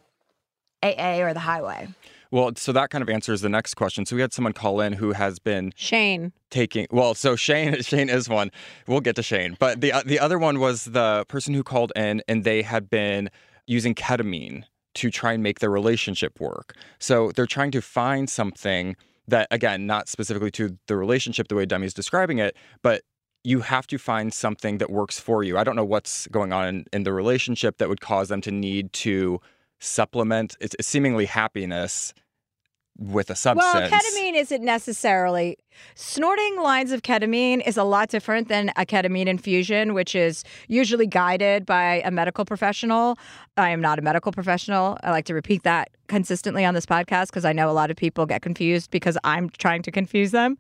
A A or the highway. Well, so that kind of answers the next question. So we had someone call in who has been Shane taking. Well, so Shane, Shane is one. We'll get to Shane. But the the other one was the person who called in and they had been using ketamine to try and make their relationship work. So they're trying to find something that, again, not specifically to the relationship the way Demi's describing it, but you have to find something that works for you. I don't know what's going on in, in the relationship that would cause them to need to supplement it's seemingly happiness with a substance. Well, ketamine isn't necessarily. Snorting lines of ketamine is a lot different than a ketamine infusion, which is usually guided by a medical professional. I am not a medical professional. I like to repeat that consistently on this podcast because I know a lot of people get confused because I'm trying to confuse them.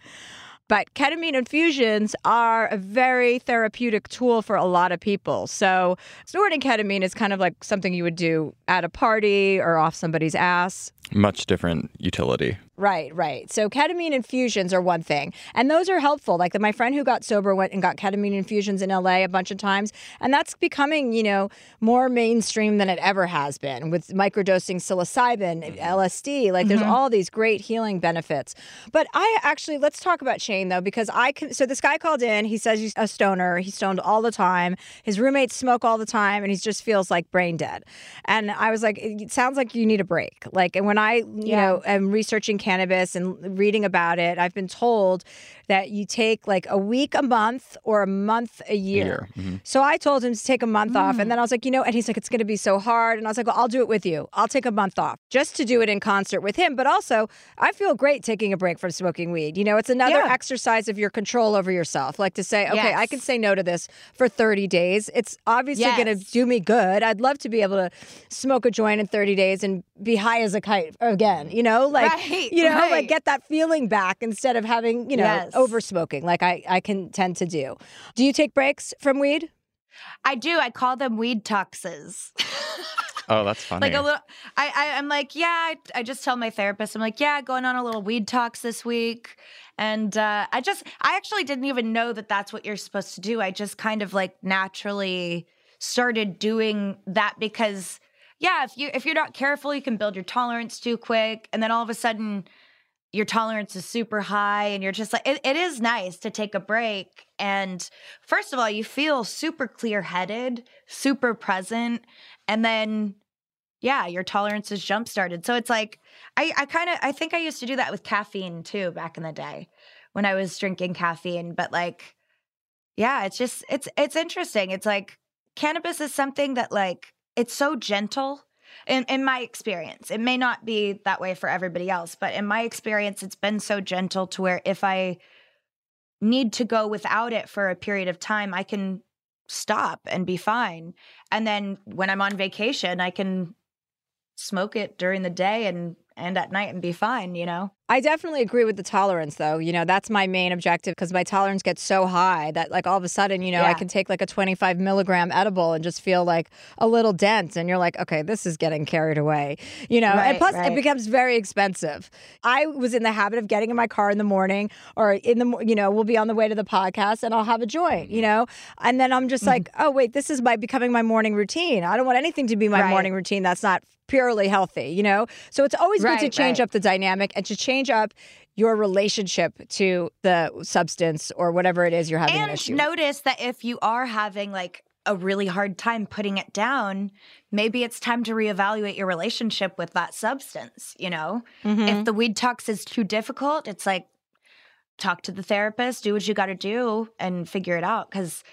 But ketamine infusions are a very therapeutic tool for a lot of people. So snorting ketamine is kind of like something you would do at a party or off somebody's ass. Much different utility. Right, right. So ketamine infusions are one thing. And those are helpful. Like my friend who got sober went and got ketamine infusions in L A a bunch of times. And that's becoming, you know, more mainstream than it ever has been with microdosing psilocybin, L S D. Like there's mm-hmm. all these great healing benefits. But I actually, let's talk about Shane, though, because I can. So this guy called in. He says he's a stoner. He's stoned all the time. His roommates smoke all the time. And he just feels like brain dead. And I was like, it sounds like you need a break. Like, and when I, you yeah. know, am researching cannabis and reading about it, I've been told that you take like a week a month or a month a year. A year. Mm-hmm. So I told him to take a month mm. off. And then I was like, you know, and he's like, it's going to be so hard. And I was like, well, I'll do it with you. I'll take a month off just to do it in concert with him. But also, I feel great taking a break from smoking weed. You know, it's another yeah. exercise of your control over yourself. Like to say, okay, yes. I can say no to this for thirty days. It's obviously yes. going to do me good. I'd love to be able to smoke a joint in thirty days and be high as a kite again, you know, like, right, you know, right. like get that feeling back instead of having, you know, yes. over smoking like I, I can tend to do. Do you take breaks from weed? I do. I call them weed tuxes. Oh, that's funny. Like a little, I, I, I'm like, yeah, I, I just tell my therapist, I'm like, yeah, going on a little weed tox this week. And uh, I just, I actually didn't even know that that's what you're supposed to do. I just kind of like naturally started doing that because yeah, if you if you're not careful, you can build your tolerance too quick, and then all of a sudden, your tolerance is super high, and you're just like, it, it is nice to take a break. And first of all, you feel super clear-headed, super present, and then, yeah, your tolerance is jump-started. So it's like, I, I kind of, I think I used to do that with caffeine too back in the day when I was drinking caffeine. But like, yeah, it's just, it's it's interesting. It's like cannabis is something that like. It's so gentle in, in my experience. It may not be that way for everybody else, but in my experience, it's been so gentle to where if I need to go without it for a period of time, I can stop and be fine. And then when I'm on vacation, I can smoke it during the day and and at night and be fine, you know? I definitely agree with the tolerance, though. You know, that's my main objective because my tolerance gets so high that, like, all of a sudden, you know, yeah. I can take, like, a twenty-five milligram edible and just feel, like, a little dent. And you're like, okay, this is getting carried away, you know? Right, and plus, right. it becomes very expensive. I was in the habit of getting in my car in the morning or in the, you know, we'll be on the way to the podcast and I'll have a joint, you know? And then I'm just mm-hmm. like, oh, wait, this is my becoming my morning routine. I don't want anything to be my right. morning routine. That's not purely healthy, you know? So it's always right, good to change right. up the dynamic and to change up your relationship to the substance or whatever it is you're having an issue with. And notice that if you are having like a really hard time putting it down, maybe it's time to reevaluate your relationship with that substance, you know? Mm-hmm. If the weed tox is too difficult, it's like talk to the therapist, do what you got to do and figure it out because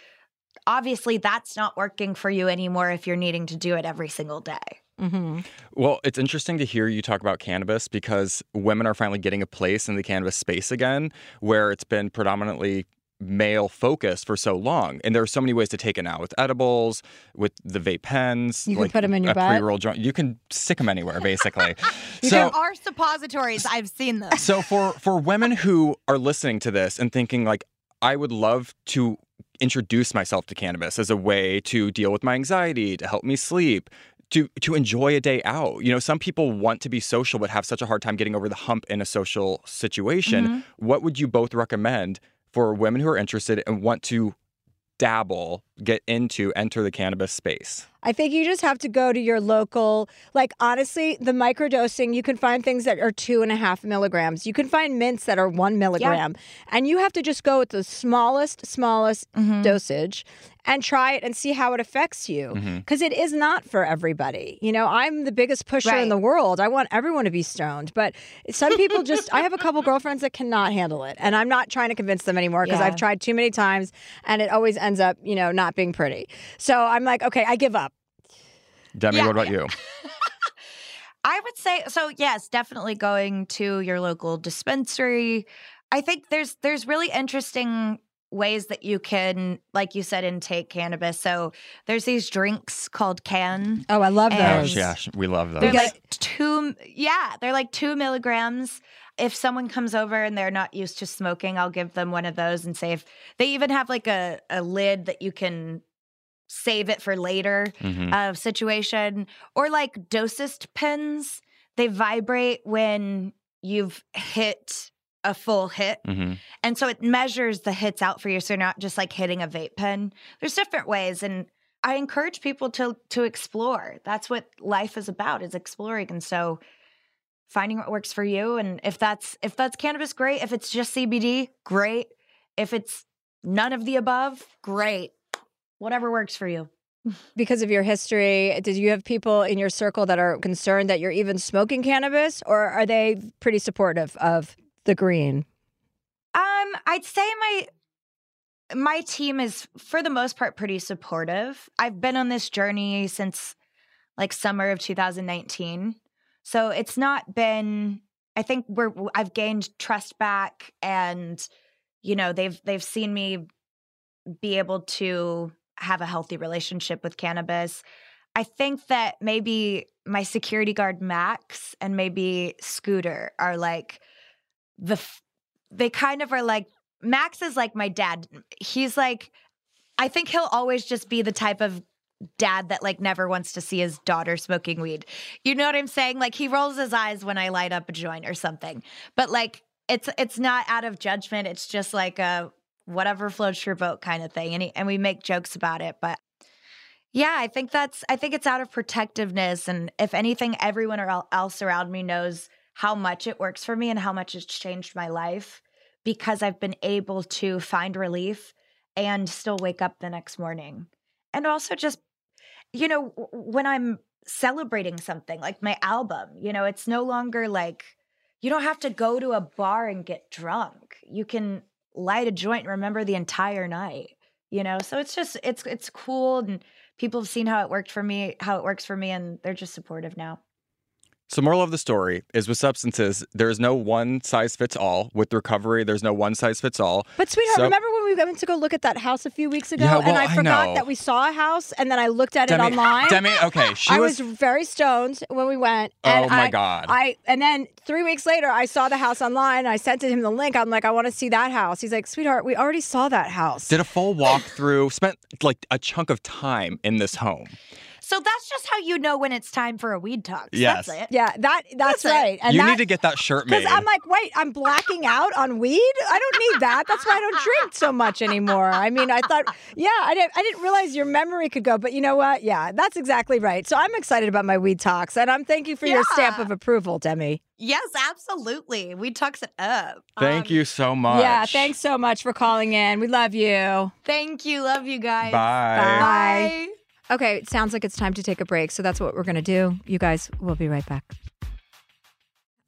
obviously that's not working for you anymore if you're needing to do it every single day. Mm-hmm. Well, it's interesting to hear you talk about cannabis because women are finally getting a place in the cannabis space again where it's been predominantly male focused for so long. And there are so many ways to take it now with edibles, with the vape pens. You can like put them in your butt. Pre-roll joint. You can stick them anywhere, basically. So, there are suppositories. I've seen them. So for, for women who are listening to this and thinking like, I would love to introduce myself to cannabis as a way to deal with my anxiety, to help me sleep, to to enjoy a day out. You know, some people want to be social but have such a hard time getting over the hump in a social situation. Mm-hmm. What would you both recommend for women who are interested and want to dabble get into, enter the cannabis space? I think you just have to go to your local, like, honestly, the microdosing, you can find things that are two and a half milligrams. You can find mints that are one milligram. Yeah. And you have to just go with the smallest, smallest mm-hmm. dosage and try it and see how it affects you. Because mm-hmm. it is not for everybody. You know, I'm the biggest pusher right. in the world. I want everyone to be stoned. But some people just, I have a couple girlfriends that cannot handle it. And I'm not trying to convince them anymore because yeah. I've tried too many times and it always ends up, you know, not being pretty. So I'm like, okay, I give up. Demi, yeah, what about yeah. you? I would say, so yes, definitely going to your local dispensary. I think there's there's really interesting ways that you can, like you said, intake cannabis. So there's these drinks called Can. Oh, I love those. Yeah, we love those. They're like two, yeah, they're like two milligrams. If someone comes over and they're not used to smoking, I'll give them one of those and say if they even have like a, a lid that you can save it for later mm-hmm. uh, situation. Or like dosist pens, they vibrate when you've hit a full hit. Mm-hmm. And so it measures the hits out for you. So you're not just like hitting a vape pen. There's different ways. And I encourage people to to explore. That's what life is about, is exploring. And so finding what works for you. And if that's if that's cannabis, great. If it's just C B D, great. If it's none of the above, great. Whatever works for you. Because of your history, did you have people in your circle that are concerned that you're even smoking cannabis, or are they pretty supportive of the green? Um, I'd say my my team is, for the most part, pretty supportive. I've been on this journey since like summer of two thousand nineteen. So it's not been, I think we're I've gained trust back, and you know, they've they've seen me be able to have a healthy relationship with cannabis. I think that maybe my security guard, Max, and maybe Scooter are like the, f- they kind of are like, Max is like my dad. He's like, I think he'll always just be the type of dad that like never wants to see his daughter smoking weed. You know what I'm saying? Like he rolls his eyes when I light up a joint or something, but like, it's, it's not out of judgment. It's just like a, whatever floats your boat kind of thing. And he, and we make jokes about it. But yeah, I think that's, I think it's out of protectiveness. And if anything, everyone else around me knows how much it works for me and how much it's changed my life because I've been able to find relief and still wake up the next morning. And also just, you know, when I'm celebrating something like my album, you know, it's no longer like, you don't have to go to a bar and get drunk. You can light a joint and remember the entire night, you know? So it's just, it's, it's cool. And people have seen how it worked for me, how it works for me. And they're just supportive now. So moral of the story is with substances, there's no one size fits all. With recovery, there's no one size fits all. But sweetheart, so, remember when we went to go look at that house a few weeks ago? Yeah, well, and I, I forgot know. that we saw a house and then I looked at Demi, it online. Demi, okay. She I was, was very stoned when we went. And oh my I, God. I And then three weeks later, I saw the house online and I sent him the link. I'm like, I want to see that house. He's like, sweetheart, we already saw that house. Did a full walkthrough, spent like a chunk of time in this home. So that's just how you know when it's time for a weed talk. Yes. That's it. Yeah, that that's, that's right. And you that, need to get that shirt made. Because I'm like, wait, I'm blacking out on weed? I don't need that. That's why I don't drink so much anymore. I mean, I thought, yeah, I didn't, I didn't realize your memory could go. But you know what? Yeah, that's exactly right. So I'm excited about my weed talks. And I'm thank you for yeah. your stamp of approval, Demi. Yes, absolutely. Weed talks it up. Thank um, you so much. Yeah, thanks so much for calling in. We love you. Thank you. Love you guys. Bye. Bye. Bye. Okay, it sounds like it's time to take a break, so that's what we're going to do. You guys, we'll be right back.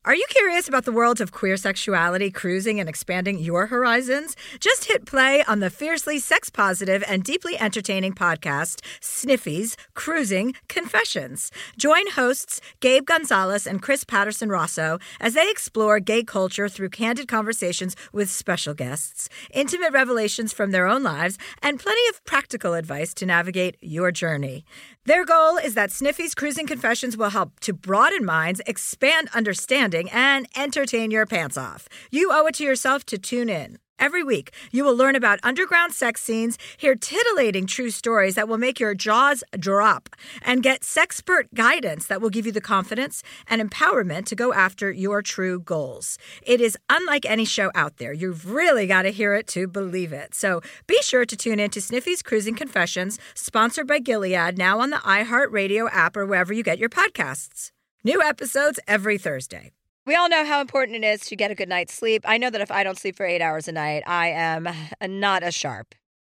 Are you curious about the world of queer sexuality, cruising, and expanding your horizons? Just hit play on the fiercely sex-positive and deeply entertaining podcast, Sniffies Cruising Confessions. Join hosts Gabe Gonzalez and Chris Patterson Rosso as they explore gay culture through candid conversations with special guests, intimate revelations from their own lives, and plenty of practical advice to navigate your journey. Their goal is that Sniffies Cruising Confessions will help to broaden minds, expand understanding, and entertain your pants off. You owe it to yourself to tune in. Every week, you will learn about underground sex scenes, hear titillating true stories that will make your jaws drop, and get sexpert guidance that will give you the confidence and empowerment to go after your true goals. It is unlike any show out there. You've really got to hear it to believe it. So be sure to tune in to Sniffies Cruising Confessions, sponsored by Gilead, now on the iHeartRadio app or wherever you get your podcasts. New episodes every Thursday. We all know how important it is to get a good night's sleep. I know that if I don't sleep for eight hours a night, I am not as sharp.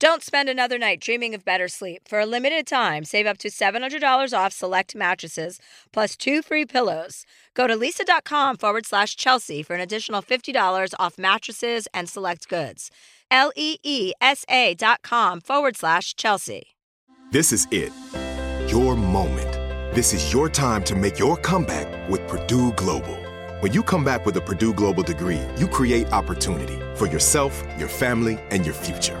Don't spend another night dreaming of better sleep. For a limited time, save up to seven hundred dollars off select mattresses, plus two free pillows. Go to Leesa.com forward slash Chelsea for an additional fifty dollars off mattresses and select goods. L-E-E-S-A dot com forward slash Chelsea. This is it. Your moment. This is your time to make your comeback with Purdue Global. When you come back with a Purdue Global degree, you create opportunity for yourself, your family, and your future.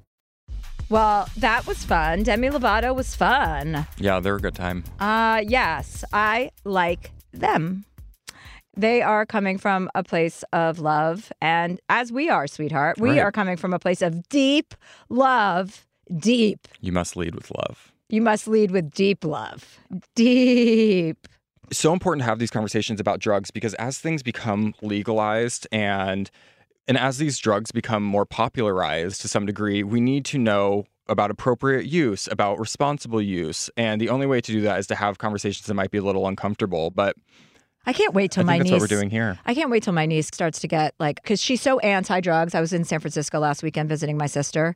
Well, that was fun. Demi Lovato was fun. Yeah, they're a good time. Uh, yes, I like them. They are coming from a place of love. And as we are, sweetheart, we right. are coming from a place of deep love. Deep. You must lead with love. You must lead with deep love. Deep. So important to have these conversations about drugs, because as things become legalized and And as these drugs become more popularized to some degree, we need to know about appropriate use, about responsible use. And the only way to do that is to have conversations that might be a little uncomfortable. But I can't wait till I my think that's niece. What we're doing here. I can't wait till my niece starts to get like, because she's so anti-drugs. I was in San Francisco last weekend visiting my sister,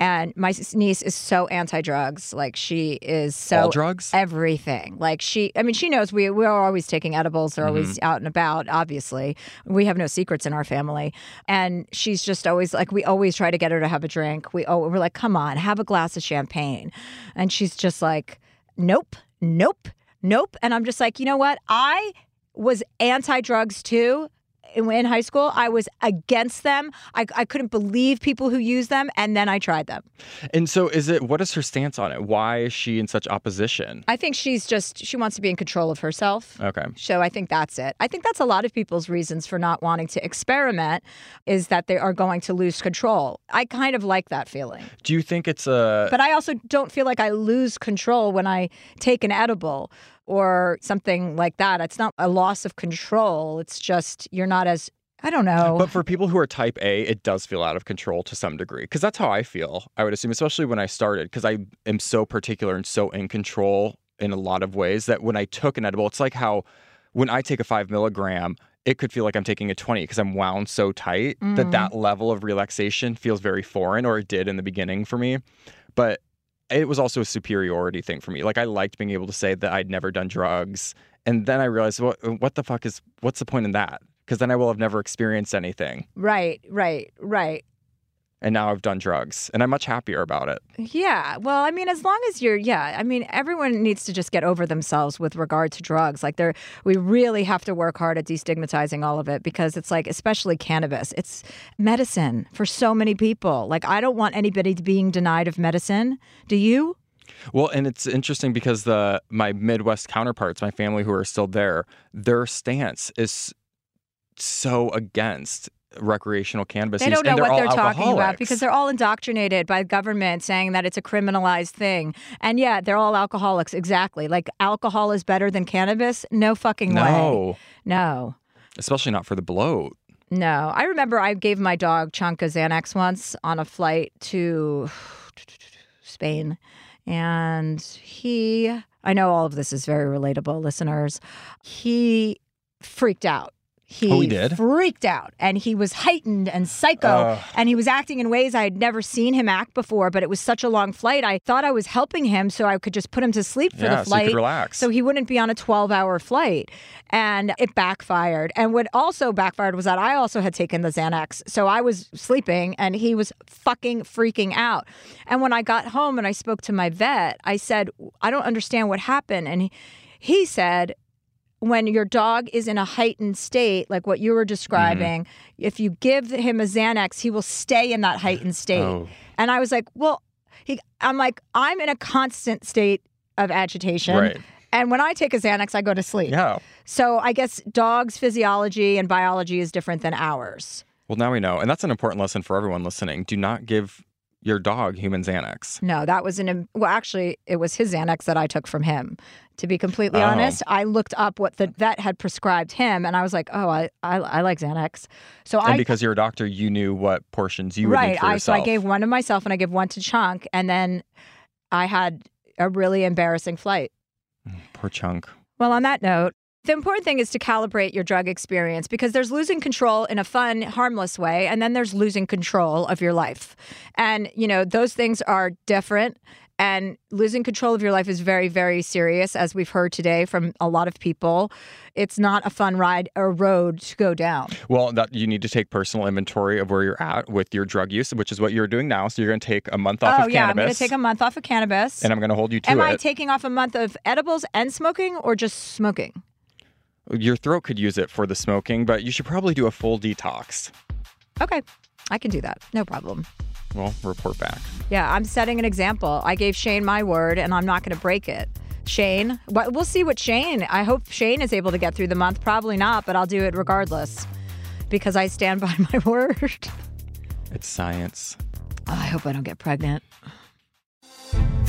and my niece is so anti-drugs. Like she is so all drugs, everything. Like she, I mean, she knows we we are always taking edibles. They're mm-hmm. always out and about. Obviously, we have no secrets in our family, and she's just always like, we always try to get her to have a drink. We oh, we're like, come on, have a glass of champagne, and she's just like, nope, nope, nope. And I'm just like, you know what, I. was anti-drugs too in high school. I was against them. I, I couldn't believe people who use them, and then I tried them. And so is it, what is her stance on it? Why is she in such opposition? I think she's just, she wants to be in control of herself. Okay. So I think that's it. I think that's a lot of people's reasons for not wanting to experiment, is that they are going to lose control. I kind of like that feeling. Do you think it's a... But I also don't feel like I lose control when I take an edible or something like that. It's not a loss of control. It's just you're not as I don't know. But for people who are type A, it does feel out of control to some degree, because that's how I feel, I would assume, especially when I started, because I am so particular and so in control in a lot of ways that when I took an edible, it's like how when I take a five milligram, it could feel like I'm taking a twenty because I'm wound so tight mm. that that level of relaxation feels very foreign, or it did in the beginning for me. But it was also a superiority thing for me. Like, I liked being able to say that I'd never done drugs. And then I realized, well, what the fuck is, what's the point in that? Because then I will have never experienced anything. Right, right, right. And now I've done drugs, and I'm much happier about it. Yeah. Well, I mean, as long as you're, yeah, I mean, everyone needs to just get over themselves with regard to drugs. Like, they're, we really have to work hard at destigmatizing all of it, because it's like, especially cannabis, it's medicine for so many people. Like, I don't want anybody being denied of medicine. Do you? Well, and it's interesting because the my Midwest counterparts, my family who are still there, their stance is so against recreational cannabis. They don't know what they're talking about, because they're all indoctrinated by government saying that it's a criminalized thing. And yeah, they're all alcoholics. Exactly. Like, alcohol is better than cannabis? No fucking way. No. No. Especially not for the bloat. No. I remember I gave my dog Chonka Xanax once on a flight to Spain. And he, I know all of this is very relatable, listeners. He freaked out. He, oh, he did? freaked out, and he was heightened and psycho, uh, and he was acting in ways I had never seen him act before, but it was such a long flight. I thought I was helping him so I could just put him to sleep for yeah, the flight. So he could relax. So he wouldn't be on a twelve-hour flight, and it backfired. And what also backfired was that I also had taken the Xanax, so I was sleeping, and he was fucking freaking out. And when I got home and I spoke to my vet, I said, I don't understand what happened. And he, he said, when your dog is in a heightened state, like what you were describing, mm-hmm. if you give him a Xanax, he will stay in that heightened state. Oh. And I was like, well, he, I'm like, I'm in a constant state of agitation. Right. And when I take a Xanax, I go to sleep. Yeah. So I guess dogs' physiology and biology is different than ours. Well, now we know. And that's an important lesson for everyone listening. Do not give your dog human Xanax. No, that was an... Well, actually, it was his Xanax that I took from him. To be completely oh. honest, I looked up what the vet had prescribed him, and I was like, oh, I I, I like Xanax. So and I, because you're a doctor, you knew what portions you right, would need for I, yourself. Right, so I gave one to myself, and I gave one to Chunk, and then I had a really embarrassing flight. Poor Chunk. Well, on that note, the important thing is to calibrate your drug experience, because there's losing control in a fun, harmless way, and then there's losing control of your life. And, you know, those things are different, and losing control of your life is very, very serious, as we've heard today from a lot of people. It's not a fun ride or road to go down. Well, that, you need to take personal inventory of where you're at with your drug use, which is what you're doing now. So you're going to take a month off oh, of yeah, cannabis. Oh, yeah, I'm going to take a month off of cannabis. And I'm going to hold you to Am it. Am I taking off a month of edibles and smoking, or just smoking? Your throat could use it for the smoking, but you should probably do a full detox. Okay. I can do that. No problem. Well, report back. Yeah, I'm setting an example. I gave Shane my word, and I'm not going to break it. Shane, we'll see what Shane, I hope Shane is able to get through the month. Probably not, but I'll do it regardless, because I stand by my word. It's science. Oh, I hope I don't get pregnant.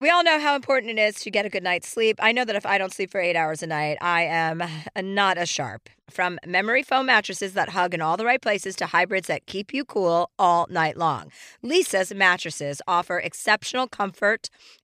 We all know how important it is to get a good night's sleep. I know that if I don't sleep for eight hours a night, I am not as sharp. From memory foam mattresses that hug in all the right places to hybrids that keep you cool all night long, Leesa's mattresses offer exceptional comfort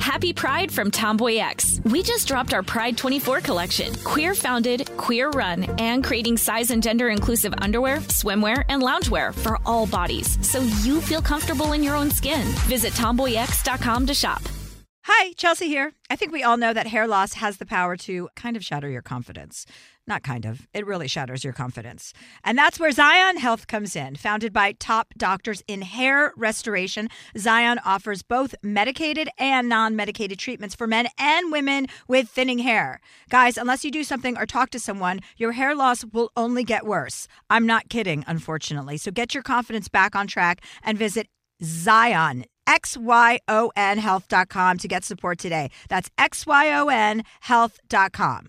Happy Pride from Tomboy X. We just dropped our Pride twenty-four collection. Queer founded, queer run, and creating size and gender inclusive underwear, swimwear, and loungewear for all bodies, so you feel comfortable in your own skin. Visit tomboy x dot com to shop. Hi, Chelsea here. I think we all know that hair loss has the power to kind of shatter your confidence. Not kind of. It really shatters your confidence. And that's where Zion Health comes in. Founded by top doctors in hair restoration, Zion offers both medicated and non-medicated treatments for men and women with thinning hair. Guys, unless you do something or talk to someone, your hair loss will only get worse. I'm not kidding, unfortunately. So get your confidence back on track and visit Zion X Y O N health dot com to get support today. That's X Y O N health dot com.